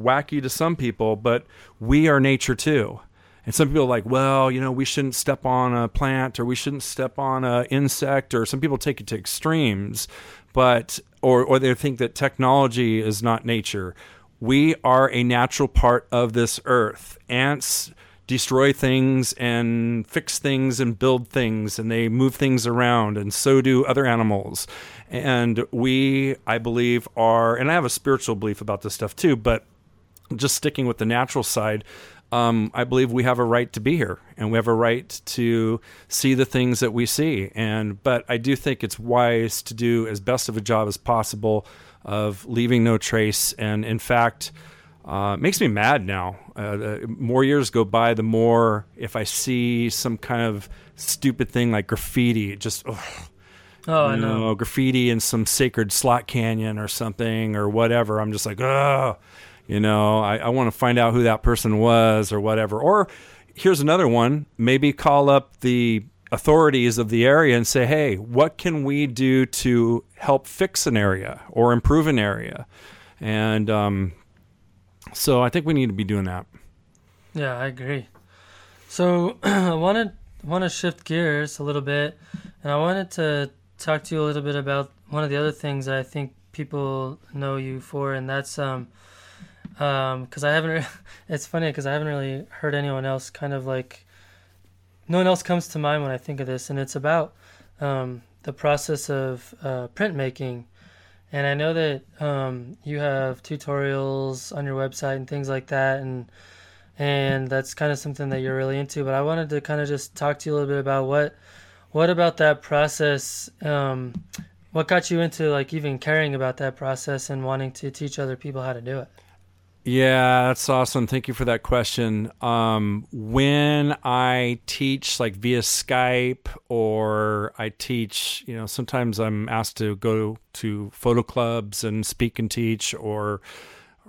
wacky to some people, but we are nature too. And some people are like, well, you know, we shouldn't step on a plant, or we shouldn't step on an insect, or some people take it to extremes, but, or, or they think that technology is not nature. We are a natural part of this earth. Ants destroy things and fix things and build things, and they move things around, and so do other animals. And we, I believe, are, and I have a spiritual belief about this stuff too, but just sticking with the natural side, um, I believe we have a right to be here, and we have a right to see the things that we see. And but I do think it's wise to do as best of a job as possible of leaving no trace. And in fact, Uh, it makes me mad now. Uh, the more years go by, the more if I see some kind of stupid thing like graffiti, it just, ugh, oh, I know. know, graffiti in some sacred slot canyon or something or whatever. I'm just like, oh, you know, I, I want to find out who that person was or whatever. Or here's another one, maybe call up the authorities of the area and say, hey, what can we do to help fix an area or improve an area? And, um, so I think we need to be doing that. Yeah, I agree. So I wanted want to shift gears a little bit, and I wanted to talk to you a little bit about one of the other things that I think people know you for, and that's um um because I haven't. Re- it's funny because I haven't really heard anyone else kind of like. No one else comes to mind when I think of this, and it's about um, the process of uh, printmaking. And I know that um, you have tutorials on your website and things like that, and and that's kind of something that you're really into. But I wanted to kind of just talk to you a little bit about what what about that process, um, what got you into like even caring about that process and wanting to teach other people how to do it? Yeah, that's awesome. Thank you for that question. Um, when I teach like via Skype, or I teach, you know, sometimes I'm asked to go to photo clubs and speak and teach, or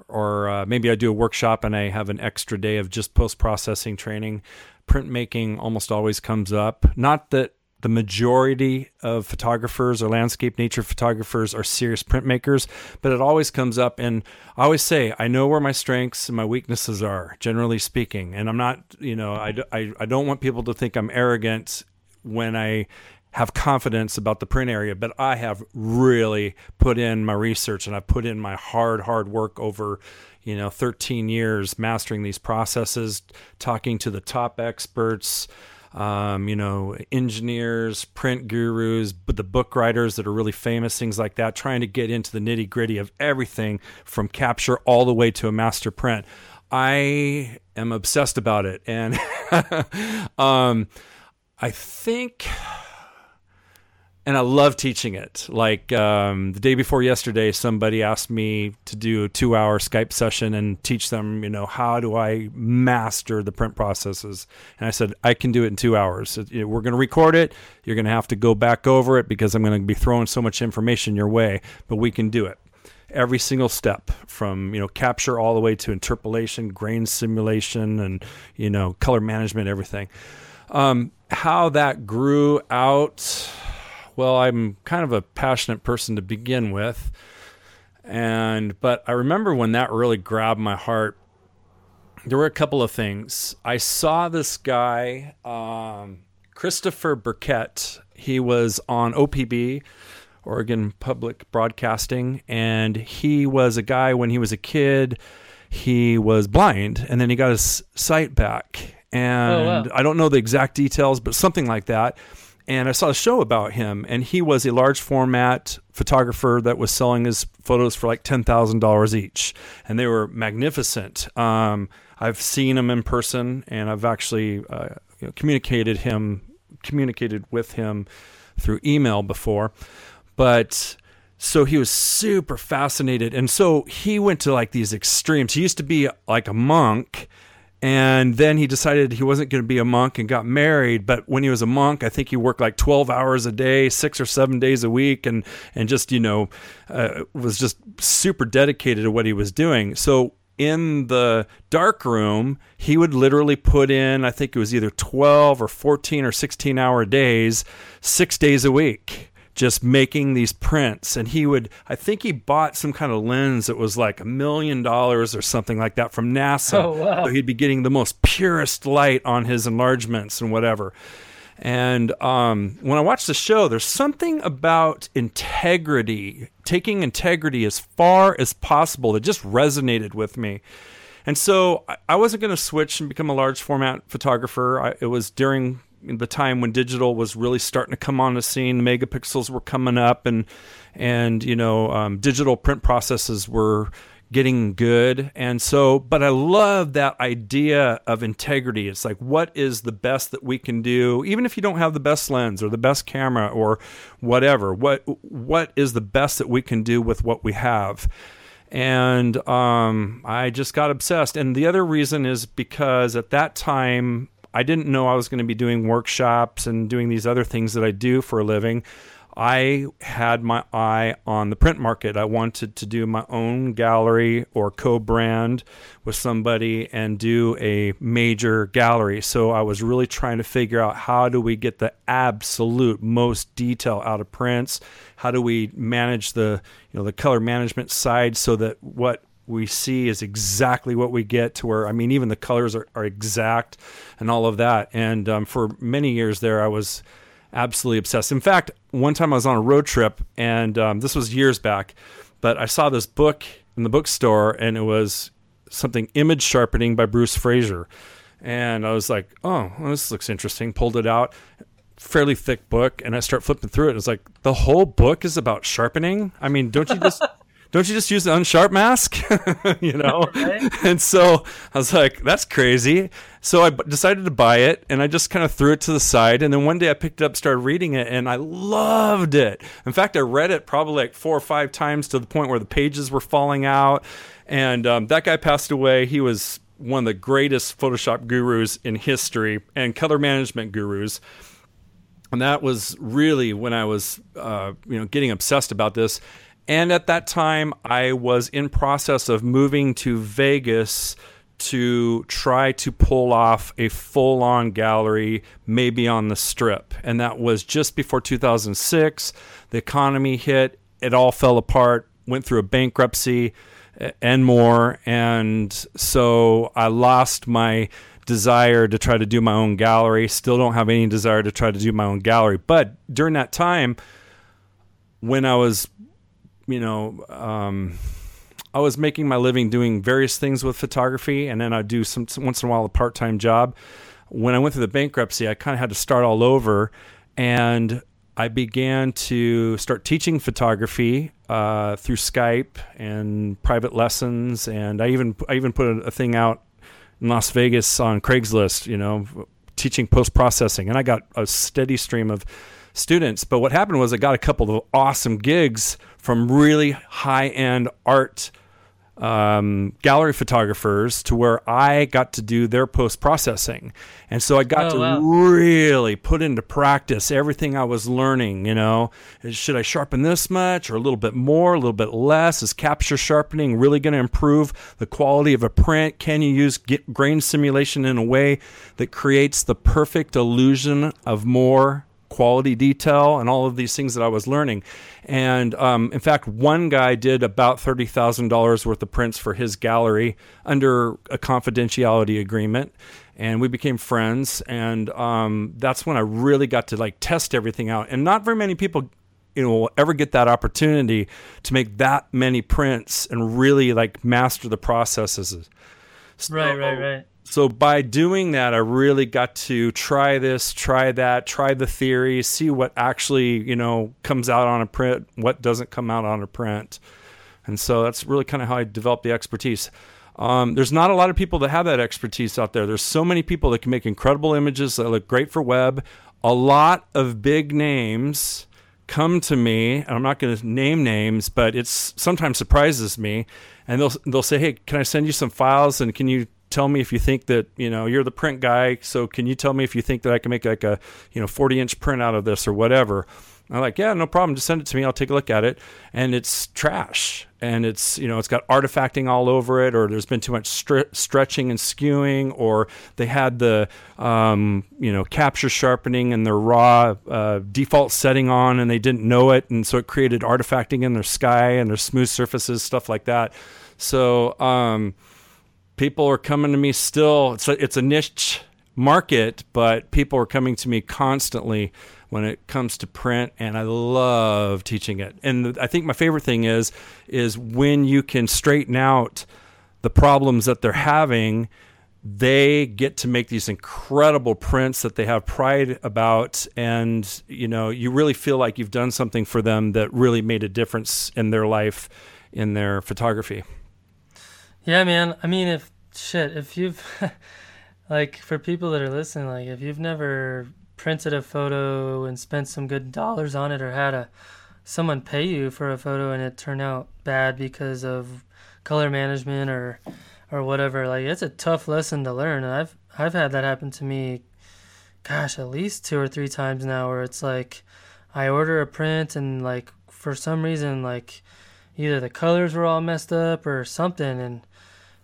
or uh, maybe I do a workshop and I have an extra day of just post-processing training. Printmaking almost always comes up. Not that the majority of photographers or landscape nature photographers are serious printmakers, but it always comes up. And I always say, I know where my strengths and my weaknesses are, generally speaking. And I'm not, you know, I, I, I don't want people to think I'm arrogant when I have confidence about the print area, but I have really put in my research, and I've put in my hard, hard work over, you know, thirteen years mastering these processes, talking to the top experts, Um, you know, engineers, print gurus, but the book writers that are really famous, things like that, trying to get into the nitty gritty of everything from capture all the way to a master print. I am obsessed about it. And um, I think, and I love teaching it. Like um, the day before yesterday, somebody asked me to do a two hour Skype session and teach them, you know, how do I master the print processes? And I said, I can do it in two hours. We're going to record it. You're going to have to go back over it because I'm going to be throwing so much information your way, but we can do it. Every single step from, you know, capture all the way to interpolation, grain simulation, and, you know, color management, everything. Um, how that grew out... Well, I'm kind of a passionate person to begin with, and but I remember when that really grabbed my heart, there were a couple of things. I saw this guy, um, Christopher Burkett. He was on O P B, Oregon Public Broadcasting, and he was a guy when he was a kid, he was blind, and then he got his sight back. And oh, wow. I don't know the exact details, but something like that. And I saw a show about him, and he was a large format photographer that was selling his photos for like ten thousand dollars each. And they were magnificent. Um, I've seen him in person, and I've actually uh, you know, communicated him, communicated with him through email before. But so he was super fascinated. And so he went to like these extremes. He used to be like a monk. And then he decided he wasn't going to be a monk and got married. But when he was a monk, I think he worked like twelve hours a day, six or seven days a week, and and just, you know, uh, was just super dedicated to what he was doing. So in the dark room, he would literally put in, I think it was either twelve or fourteen or sixteen hour days, six days a week, just making these prints. And he would, I think he bought some kind of lens that was like a million dollars or something like that from NASA. Oh, wow. So he'd be getting the most purest light on his enlargements and whatever. And um, when I watched the show, there's something about integrity, taking integrity as far as possible, that just resonated with me. And so I, I wasn't going to switch and become a large format photographer. I, it was during the time when digital was really starting to come on the scene, megapixels were coming up, and, and, you know, um, digital print processes were getting good. And so, but I love that idea of integrity. It's like, what is the best that we can do? Even if you don't have the best lens or the best camera or whatever, what, what is the best that we can do with what we have? And, um, I just got obsessed. And the other reason is because at that time, I didn't know I was going to be doing workshops and doing these other things that I do for a living. I had my eye on the print market. I wanted to do my own gallery or co-brand with somebody and do a major gallery. So I was really trying to figure out, how do we get the absolute most detail out of prints? How do we manage the, you know, the color management side so that what we see is exactly what we get, to where, I mean, even the colors are, are exact and all of that. And um, for many years there, I was absolutely obsessed. In fact, one time I was on a road trip, and um, this was years back, but I saw this book in the bookstore, and it was something, Image Sharpening by Bruce Fraser. And I was like, oh, well, this looks interesting. Pulled it out, fairly thick book. And I start flipping through it. And it's like, the whole book is about sharpening. I mean, don't you just... Don't you just use the unsharp mask? You know? Right? And so I was like, that's crazy. So I b- decided to buy it, and I just kind of threw it to the side. And then one day I picked it up, started reading it, and I loved it. In fact, I read it probably like four or five times, to the point where the pages were falling out. And um, that guy passed away. He was one of the greatest Photoshop gurus in history, and color management gurus. And that was really when I was uh, you know, getting obsessed about this. And at that time, I was in process of moving to Vegas to try to pull off a full-on gallery, maybe on the Strip. And that was just before two thousand six. The economy hit. It all fell apart, went through a bankruptcy and more. And so I lost my desire to try to do my own gallery. Still don't have any desire to try to do my own gallery. But during that time, when I was... you know, um, I was making my living doing various things with photography, and then I'd do some, once in a while, a part-time job. When I went through the bankruptcy, I kind of had to start all over, and I began to start teaching photography uh, through Skype and private lessons. And I even, I even put a thing out in Las Vegas on Craigslist, you know, teaching post-processing, and I got a steady stream of students. But what happened was I got a couple of awesome gigs from really high-end art um, gallery photographers, to where I got to do their post-processing. And so I got oh, to wow. really put into practice everything I was learning, you know. Should I sharpen this much, or a little bit more, a little bit less? Is capture sharpening really going to improve the quality of a print? Can you use get grain simulation in a way that creates the perfect illusion of more quality detail, and all of these things that I was learning? And um, in fact, one guy did about thirty thousand dollars worth of prints for his gallery under a confidentiality agreement, and we became friends. And um, that's when I really got to like test everything out. And not very many people you know, ever get that opportunity to make that many prints and really like master the processes. So, right, right, right. So by doing that, I really got to try this, try that, try the theory, see what actually, you know, comes out on a print, what doesn't come out on a print. And so that's really kind of how I developed the expertise. Um, there's not a lot of people that have that expertise out there. There's so many people that can make incredible images that look great for web. A lot of big names come to me, and I'm not going to name names, but it's sometimes surprises me. And they'll they'll say, "Hey, can I send you some files? And can you tell me if you think that, you know, you're the print guy? So can you tell me if you think that I can make like a, you know, forty inch print out of this or whatever?" And I'm like, "Yeah, no problem. Just send it to me. I'll take a look at it." And it's trash, and it's, you know, it's got artifacting all over it, or there's been too much stri- stretching and skewing, or they had the, um, you know, capture sharpening and their raw uh, default setting on, and they didn't know it, and so it created artifacting in their sky and their smooth surfaces, stuff like that. So, um, people are coming to me still. It's a, it's a niche market, but people are coming to me constantly when it comes to print, and I love teaching it. And I think my favorite thing is is when you can straighten out the problems that they're having, they get to make these incredible prints that they have pride about, and you know, you really feel like you've done something for them that really made a difference in their life, in their photography. Yeah, man. I mean, if shit, if you've like, for people that are listening, like if you've never printed a photo and spent some good dollars on it, or had a someone pay you for a photo and it turned out bad because of color management or or whatever, like it's a tough lesson to learn. And I've I've had that happen to me, gosh, at least two or three times now, where it's like I order a print and like for some reason like either the colors were all messed up or something, and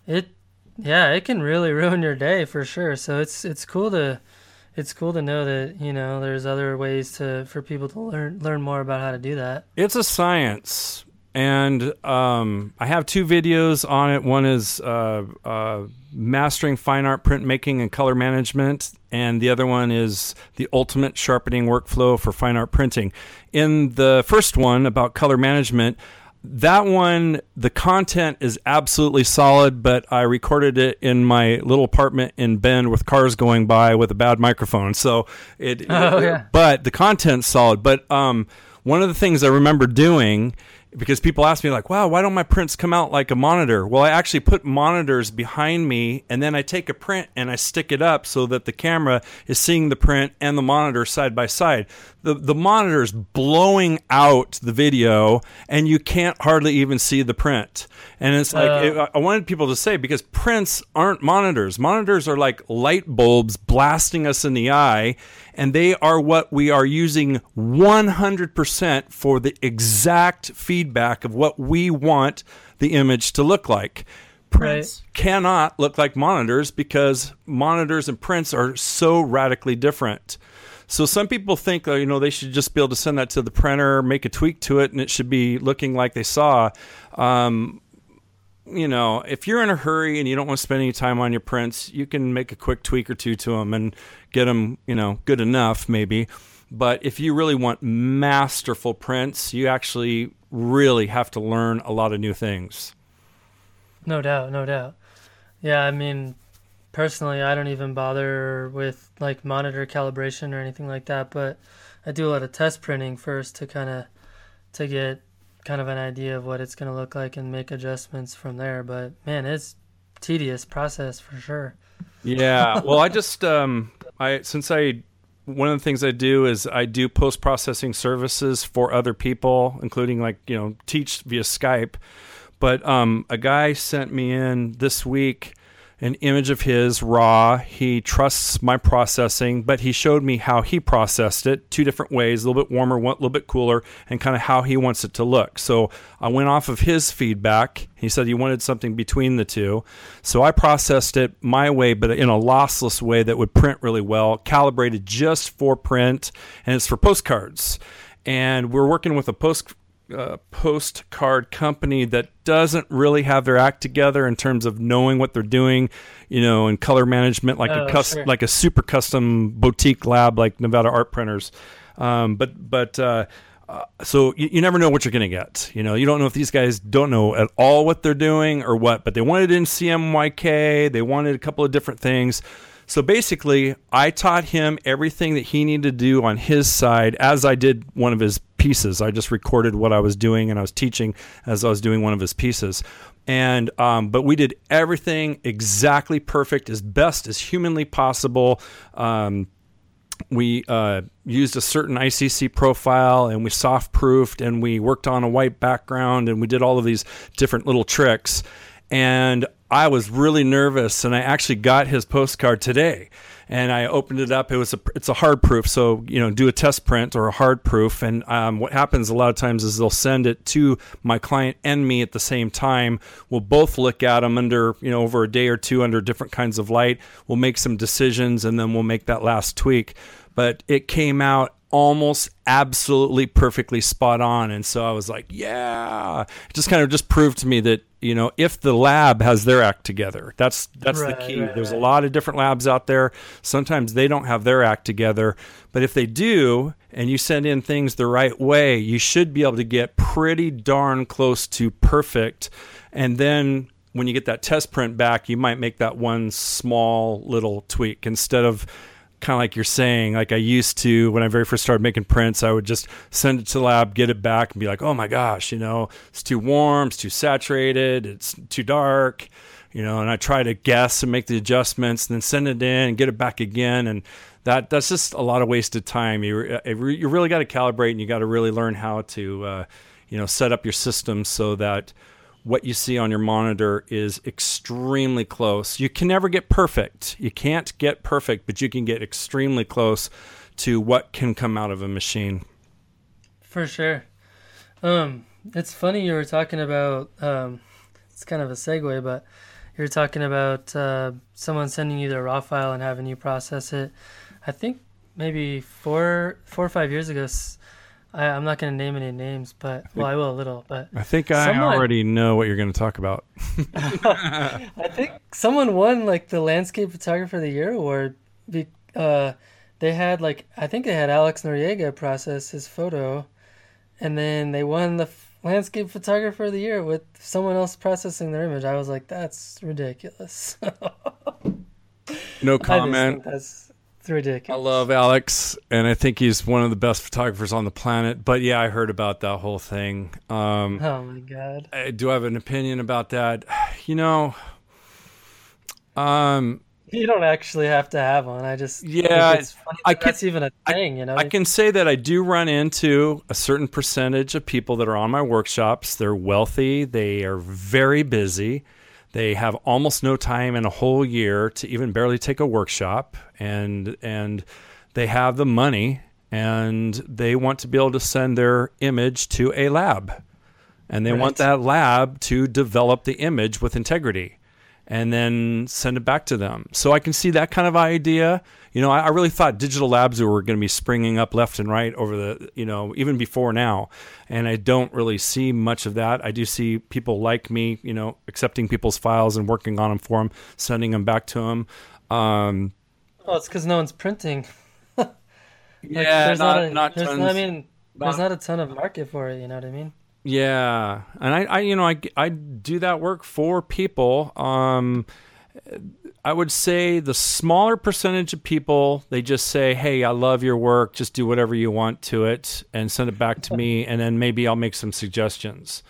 it, yeah, it can really ruin your day for sure. So it's it's cool to it's cool to know that, you know, there's other ways to for people to learn learn more about how to do that. It's a science, and um, I have two videos on it. One is uh, uh, Mastering Fine Art Printmaking and Color Management, and the other one is The Ultimate Sharpening Workflow for Fine Art Printing. In the first one about color management, that one, the content is absolutely solid, but I recorded it in my little apartment in Bend with cars going by with a bad microphone. So it, oh, it yeah. But the content's solid. But um, one of the things I remember doing, because people ask me like, "Wow, why don't my prints come out like a monitor?" Well, I actually put monitors behind me, and then I take a print and I stick it up so that the camera is seeing the print and the monitor side by side. The the monitor's blowing out the video, and you can't hardly even see the print. And it's like, uh, it, I wanted people to say, because prints aren't monitors. Monitors are like light bulbs blasting us in the eye, and they are what we are using one hundred percent for the exact feedback of what we want the image to look like. Prints right. cannot look like monitors, because monitors and prints are so radically different. So some people think, you know, they should just be able to send that to the printer, make a tweak to it, and it should be looking like they saw. Um, you know, if you're in a hurry and you don't want to spend any time on your prints, you can make a quick tweak or two to them and get them, you know, good enough maybe. But if you really want masterful prints, you actually really have to learn a lot of new things. No doubt, no doubt. Yeah, I mean, personally, I don't even bother with like monitor calibration or anything like that, but I do a lot of test printing first to kind of to get kind of an idea of what it's going to look like and make adjustments from there. But man, it's a tedious process for sure. Yeah. Well, I just um, I since I one of the things I do is I do post processing services for other people, including like, you know, teach via Skype. But um, a guy sent me in this week an image of his raw. He trusts my processing, but he showed me how he processed it two different ways, a little bit warmer, a little bit cooler, and kind of how he wants it to look. So I went off of his feedback. He said he wanted something between the two. So I processed it my way, but in a lossless way that would print really well, calibrated just for print, and it's for postcards. And we're working with a post Uh, postcard company that doesn't really have their act together in terms of knowing what they're doing, you know, in color management, like oh, a custom, sure. like a super custom boutique lab like Nevada Art Printers. Um, but but uh, Uh, so you, you never know what you're going to get. You know, you don't know if these guys don't know at all what they're doing or what, but they wanted in C M Y K. They wanted a couple of different things. So basically, I taught him everything that he needed to do on his side as I did one of his pieces. I just recorded what I was doing and I was teaching as I was doing one of his pieces. And um, but we did everything exactly perfect, as best as humanly possible. Um, we uh, used a certain I C C profile and we soft proofed and we worked on a white background and we did all of these different little tricks. And I was really nervous, and I actually got his postcard today, and I opened it up. It was a, it's a hard proof. So, you know, do a test print or a hard proof. And um, what happens a lot of times is they'll send it to my client and me at the same time. We'll both look at them under, you know, over a day or two under different kinds of light. We'll make some decisions and then we'll make that last tweak. But it came out almost absolutely perfectly spot on. And so I was like, yeah, it just kind of just proved to me that, you know, if the lab has their act together, that's that's right, the key. Right, There's right. a lot of different labs out there. Sometimes they don't have their act together, but if they do, and you send in things the right way, you should be able to get pretty darn close to perfect. And then when you get that test print back, you might make that one small little tweak instead of kind of like you're saying, like I used to when I very first started making prints, I would just send it to the lab, get it back, and be like, oh my gosh, you know, it's too warm, it's too saturated, it's too dark, you know, and I try to guess and make the adjustments and then send it in and get it back again. And that that's just a lot of wasted time. You, you really got to calibrate, and you got to really learn how to, uh, you know, set up your system so that what you see on your monitor is extremely close. You can never get perfect. You can't get perfect, but you can get extremely close to what can come out of a machine. For sure. Um, it's funny you were talking about, um, it's kind of a segue, but you were talking about uh, someone sending you their raw file and having you process it. I think maybe four, four or five years ago, I, I'm not going to name any names, but well, I will a little. But I think I someone, already know what you're going to talk about. I think someone won like the Landscape Photographer of the Year award. Uh, they had like I think they had Alex Noriega process his photo, and then they won the Landscape Photographer of the Year with someone else processing their image. I was like, that's ridiculous. No comment. Ridiculous. I love Alex, and I think he's one of the best photographers on the planet. But yeah, I heard about that whole thing. Um, oh my God. I, do I have an opinion about that? You know, um, you don't actually have to have one. I just, yeah, it's funny that I can, that's even a thing, I, you know? I can say that I do run into a certain percentage of people that are on my workshops. They're wealthy, they are very busy. They have almost no time in a whole year to even barely take a workshop, and and they have the money, and they want to be able to send their image to a lab, and they right. want that lab to develop the image with integrity and then send it back to them. So I can see that kind of idea. You know, I, I really thought digital labs were going to be springing up left and right over the, you know, even before now. And I don't really see much of that. I do see people like me, you know, accepting people's files and working on them for them, sending them back to them. Um, well, it's because no one's printing. like, yeah, there's not, not, a, not there's tons. Not, I mean, not, there's not a ton of market for it, you know what I mean? Yeah. And I, I, you know, I, I do that work for people. Um, I would say the smaller percentage of people, they just say, hey, I love your work. Just do whatever you want to it and send it back to me. And then maybe I'll make some suggestions.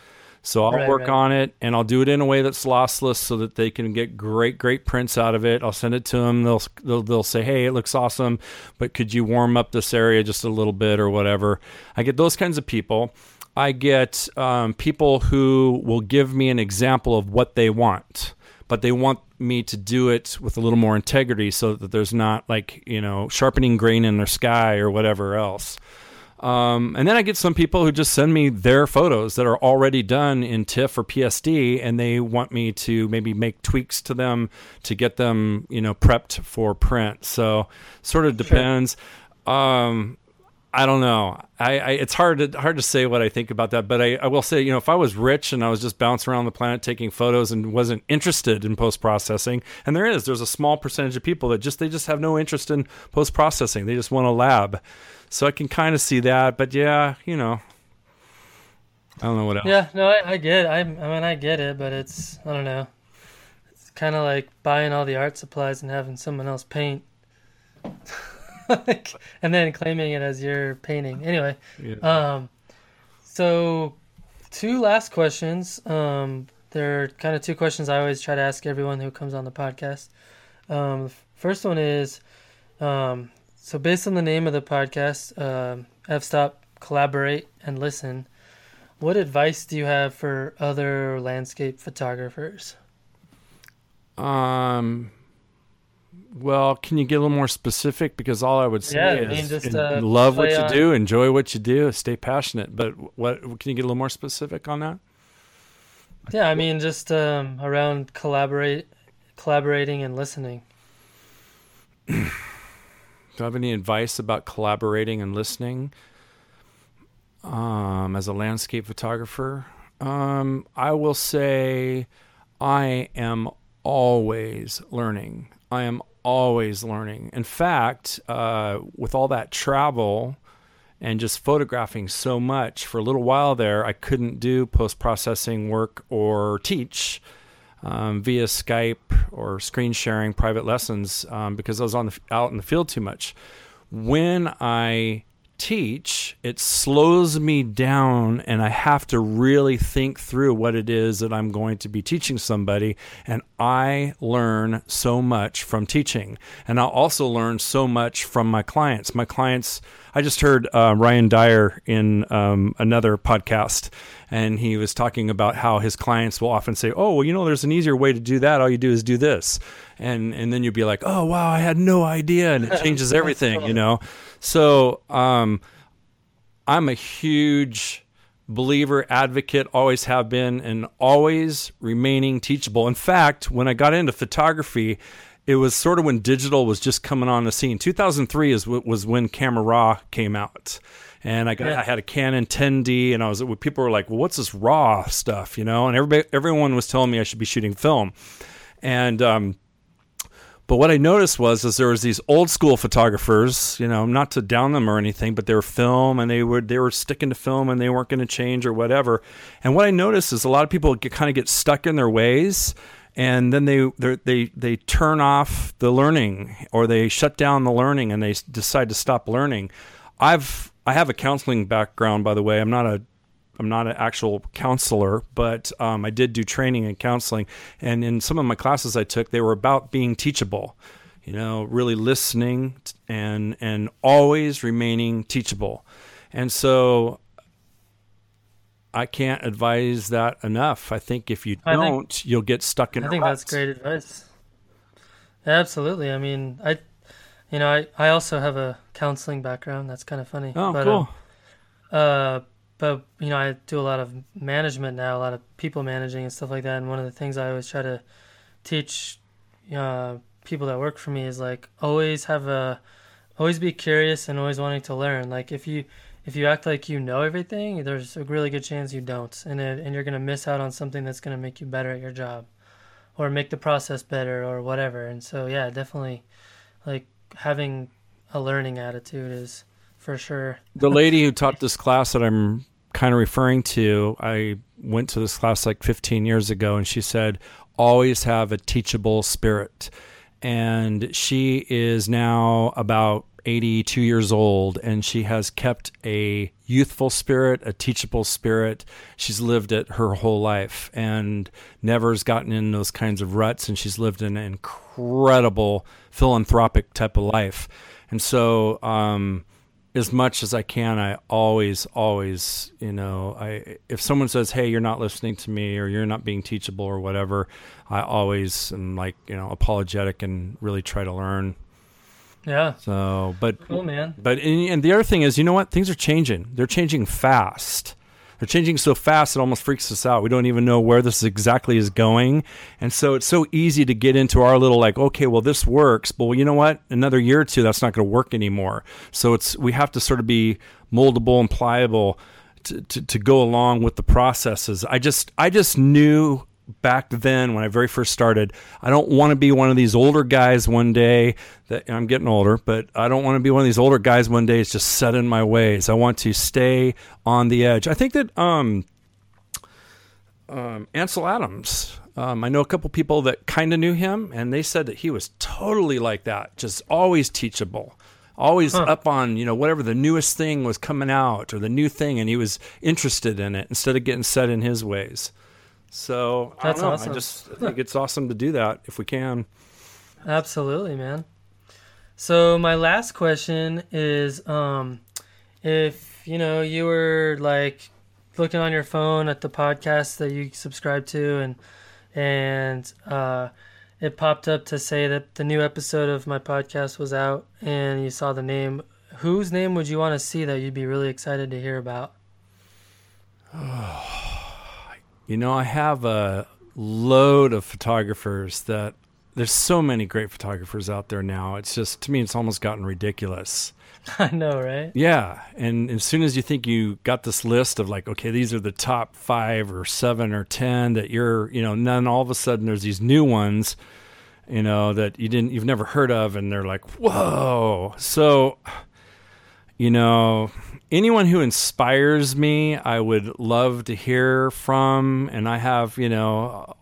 So I'll right, work right. on it, and I'll do it in a way that's lossless so that they can get great, great prints out of it. I'll send it to them. They'll, they'll, they'll say, hey, it looks awesome, but could you warm up this area just a little bit or whatever? I get those kinds of people. I get um, people who will give me an example of what they want, but they want me to do it with a little more integrity so that there's not like, you know, sharpening grain in their sky or whatever else. Um, and then I get some people who just send me their photos that are already done in TIFF or P S D, and they want me to maybe make tweaks to them to get them, you know, prepped for print. So sort of depends. Sure. Um, I don't know. I, I it's hard to hard to say what I think about that, but I, I will say, you know, if I was rich and I was just bouncing around the planet taking photos and wasn't interested in post processing, and there is there's a small percentage of people that just they just have no interest in post processing. They just want a lab. So I can kind of see that, but yeah, you know, I don't know what else. Yeah, no, I, I get. It. I I mean, I get it, but it's I don't know. It's kind of like buying all the art supplies and having someone else paint. Like, and then claiming it as your painting. Anyway, yeah. um, so two last questions. Um, they're kind of two questions I always try to ask everyone who comes on the podcast. Um, the first one is, um, so based on the name of the podcast, um, F-Stop, Collaborate, and Listen, what advice do you have for other landscape photographers? Um... Well, can you get a little more specific? Because all I would say yeah, is I mean, just, uh, love what you on. do, enjoy what you do, stay passionate. But what can you get a little more specific on that? Yeah, I mean, just um, around collaborate, collaborating and listening. Do I have any advice about collaborating and listening um, as a landscape photographer? Um, I will say I am always learning. I am always learning. In fact, uh, with all that travel and just photographing so much, for a little while there, I couldn't do post-processing work or teach um, via Skype or screen sharing private lessons um, because I was on the, out in the field too much. When I teach, it slows me down and I have to really think through what it is that I'm going to be teaching somebody, and I learn so much from teaching, and I'll also learn so much from my clients. My clients, I just heard uh, Ryan Dyer in um, another podcast, and he was talking about how his clients will often say, oh, well, you know, there's an easier way to do that. All you do is do this. And and then you'll be like, oh, wow, I had no idea. And it changes everything, you know. So um, I'm a huge believer, advocate, always have been, and always remaining teachable. In fact, when I got into photography, it was sort of when digital was just coming on the scene. two thousand three is was when Camera Raw came out. And I got, yeah. I had a Canon ten D, and I was. People were like, "Well, what's this raw stuff?" You know, and everybody, everyone was telling me I should be shooting film. And um, but what I noticed was, is there was these old school photographers. You know, not to down them or anything, but they were film, and they were they were sticking to film, and they weren't going to change or whatever. And what I noticed is a lot of people get, kind of get stuck in their ways. And then they they they turn off the learning, or they shut down the learning, and they decide to stop learning. I've I have a counseling background, by the way. I'm not a I'm not an actual counselor, but um, I did do training in counseling. And in some of my classes I took, they were about being teachable, you know, really listening and and always remaining teachable. And so I can't advise that enough. I think if you don't, think, you'll get stuck in I think rut. That's great advice. Absolutely. I mean, I, you know, I, I also have a counseling background. That's kind of funny. Oh, but, cool. Uh, uh, but, you know, I do a lot of management now, a lot of people managing and stuff like that. And one of the things I always try to teach uh, people that work for me is like, always have a, always be curious and always wanting to learn. Like if you, If you act like you know everything, there's a really good chance you don't, and it, and you're going to miss out on something that's going to make you better at your job, or make the process better, or whatever. And so, yeah, definitely, like having a learning attitude is for sure. The lady who taught this class that I'm kind of referring to, I went to this class like fifteen years ago, and she said, "Always have a teachable spirit," and she is now about eighty-two years old, and she has kept a youthful spirit, a teachable spirit. She's lived it her whole life and never has gotten in those kinds of ruts, and she's lived an incredible philanthropic type of life. And so um, as much as I can, I always, always, you know, I if someone says, hey, you're not listening to me, or you're not being teachable or whatever, I always am like, you know, apologetic and really try to learn. Yeah. So, but cool, man. But and the other thing is, you know what? Things are changing. They're changing fast. They're changing so fast, it almost freaks us out. We don't even know where this exactly is going. And so it's so easy to get into our little like, okay, well, this works, but well, you know what? Another year or two, that's not going to work anymore. So it's we have to sort of be moldable and pliable to, to, to go along with the processes. I just I just knew back then when I very first started, I don't want to be one of these older guys one day that I'm getting older, but I don't want to be one of these older guys one day. It's just set in my ways. I want to stay on the edge. I think that um, um, Ansel Adams, um, I know a couple people that kind of knew him, and they said that he was totally like that, just always teachable. Always huh. up on, you know, whatever the newest thing was coming out or the new thing, and he was interested in it instead of getting set in his ways. So I That's don't know. Awesome. I just I think it's awesome to do that if we can. Absolutely, man. So my last question is, um, if you know you were like looking on your phone at the podcast that you subscribe to, and and uh, it popped up to say that the new episode of my podcast was out, and you saw the name. Whose name would you want to see that you'd be really excited to hear about? You know, I have a load of photographers that there's so many great photographers out there now. It's just, to me, it's almost gotten ridiculous. I know, right? Yeah. And as soon as you think you got this list of like, okay, these are the top five or seven or ten that you're, you know, and then all of a sudden there's these new ones, you know, that you didn't, you've never heard of. And they're like, whoa. So, you know, anyone who inspires me, I would love to hear from. And I have, you know,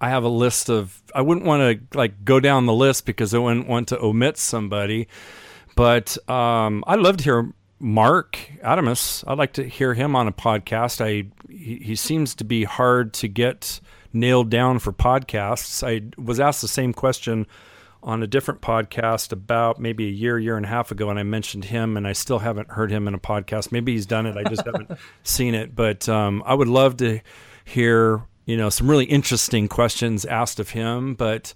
I have a list of, I wouldn't want to like go down the list because I wouldn't want to omit somebody, but um, I'd love to hear Mark Adamus. I'd like to hear him on a podcast. I, he, he seems to be hard to get nailed down for podcasts. I was asked the same question on a different podcast about maybe a year, year and a half ago, and I mentioned him, and I still haven't heard him in a podcast. Maybe he's done it. I just haven't seen it. But um, I would love to hear, you know, some really interesting questions asked of him. But,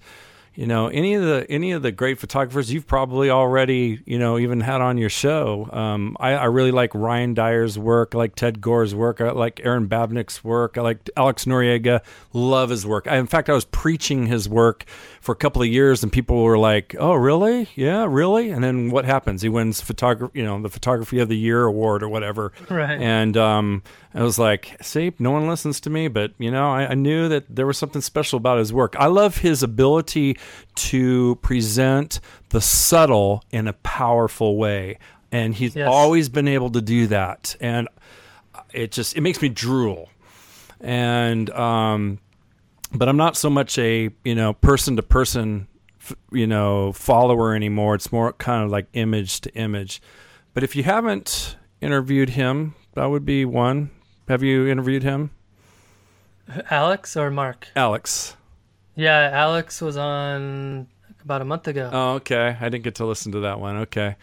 you know, any of the any of the great photographers you've probably already, you know, even had on your show. Um, I, I really like Ryan Dyer's work. I like Ted Gore's work. I like Aaron Babnick's work. I like Alex Noriega. Love his work. I, in fact, I was preaching his work for a couple of years, and people were like, "Oh, really? Yeah, really?" And then what happens? He wins photography, you know, the Photography of the Year award or whatever. Right. And um, I was like, "See, no one listens to me," but you know, I, I knew that there was something special about his work. I love his ability to present the subtle in a powerful way, and he's yes. always been able to do that, and it just it makes me drool. And um but I'm not so much a you know person to person you know follower anymore. It's more kind of like image to image. But if you haven't interviewed him, that would be one. Have you interviewed him, Alex or Mark? Alex. Yeah, Alex was on about a month ago. Oh, okay. I didn't get to listen to that one. Okay.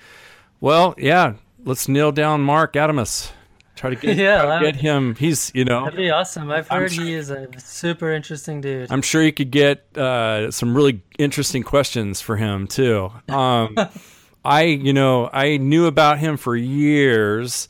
Well, yeah, let's nail down Mark Adamus. Try to get, yeah, try to get him. He's, you know. That'd be awesome. I've heard sure, he is a super interesting dude. I'm sure you could get uh, some really interesting questions for him, too. Um, I, you know, I knew about him for years.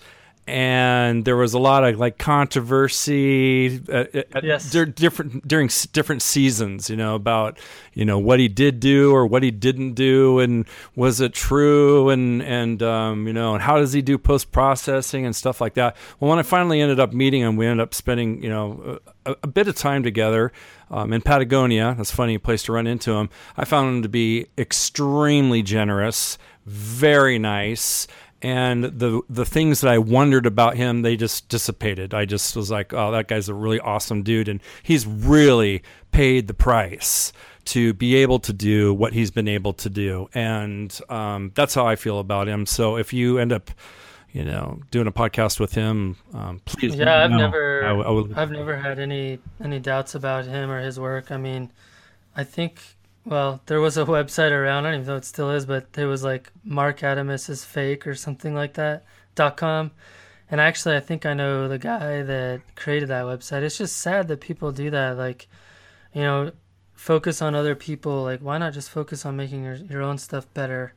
And there was a lot of like controversy at, at yes. di- different during s- different seasons, you know, about you know what he did do or what he didn't do, and was it true, and and um, you know, and how does he do post processing and stuff like that. Well, when I finally ended up meeting him, we ended up spending you know a, a bit of time together um, in Patagonia. That's a funny place to run into him. I found him to be extremely generous, very nice. And the the things that I wondered about him, they just dissipated. I just was like, oh, that guy's a really awesome dude. And he's really paid the price to be able to do what he's been able to do. And um, that's how I feel about him. So if you end up, you know, doing a podcast with him, um, please. Yeah, I've know. never I, I will, I've never had any, any doubts about him or his work. I mean, I think... Well, there was a website around, I don't even know if it still is, but there was like Mark Adamus is fake or something like that, dot com. And actually, I think I know the guy that created that website. It's just sad that people do that. Like, you know, focus on other people. Like, why not just focus on making your, your own stuff better?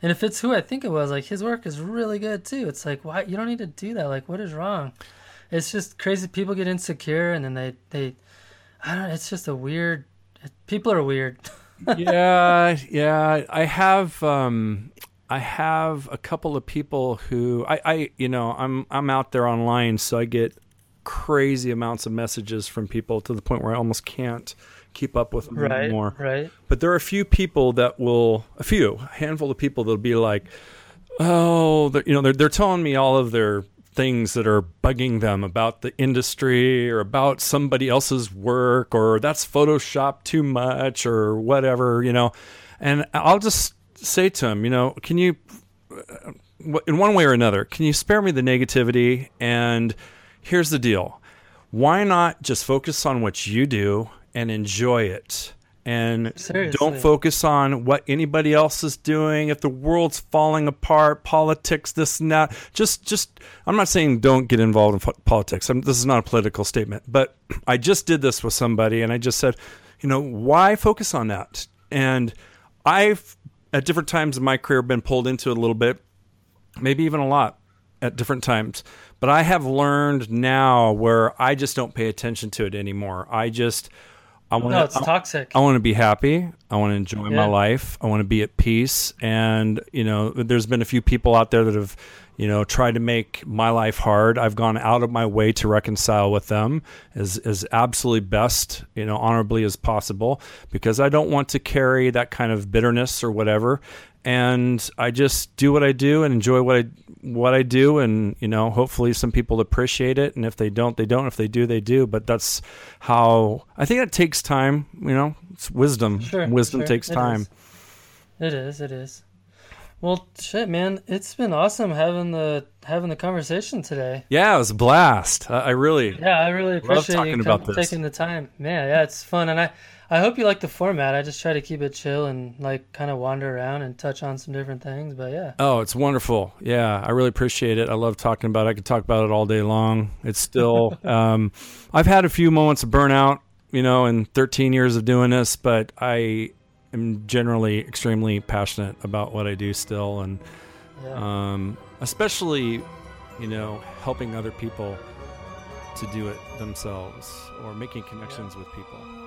And if it's who I think it was, like his work is really good too. It's like, why? You don't need to do that. Like, what is wrong? it's just crazy. People get insecure, and then they they I don't. It's just a weird. People are weird. yeah, yeah. I have um, I have a couple of people who I, I you know I'm I'm out there online, so I get crazy amounts of messages from people to the point where I almost can't keep up with them right, anymore. Right. But there are a few people that will a few a handful of people that'll be like, oh, you know, they're they're telling me all of their things that are bugging them about the industry or about somebody else's work, or that's Photoshop too much or whatever, you know. And I'll just say to them, you know, can you, in one way or another, can you spare me the negativity? And here's the deal. Why not just focus on what you do and enjoy it? And Seriously. Don't focus on what anybody else is doing. If the world's falling apart, politics, this and that, just, just, I'm not saying don't get involved in fo- politics. I'm, this is not a political statement, but I just did this with somebody and I just said, you know, why focus on that? And I've at different times in my career been pulled into it a little bit, maybe even a lot at different times. But I have learned now where I just don't pay attention to it anymore. I just... I want no, it's I, toxic. I want to be happy. I want to enjoy yeah. my life. I want to be at peace. And, you know, there's been a few people out there that have, you know, tried to make my life hard. I've gone out of my way to reconcile with them as, as absolutely best, you know, honorably as possible, because I don't want to carry that kind of bitterness or whatever. And I just do what I do and enjoy what I what I do. And, you know, hopefully some people appreciate it. And if they don't, they don't. If they do, they do. But that's how I think it takes time. You know, it's wisdom. Sure, wisdom sure. takes it time. Is. It is. It is. Well, shit, man. It's been awesome having the having the conversation today. Yeah, it was a blast. I, I really. Yeah, I really appreciate you com- taking the time. Man, yeah, it's fun. And I. I hope you like the format. I just try to keep it chill and like kind of wander around and touch on some different things, but yeah. Oh, it's wonderful. Yeah, I really appreciate it. I love talking about it. I could talk about it all day long. It's still, um, I've had a few moments of burnout, you know, in thirteen years of doing this, but I am generally extremely passionate about what I do still. And yeah. um, especially, you know, helping other people to do it themselves or making connections yeah. with people.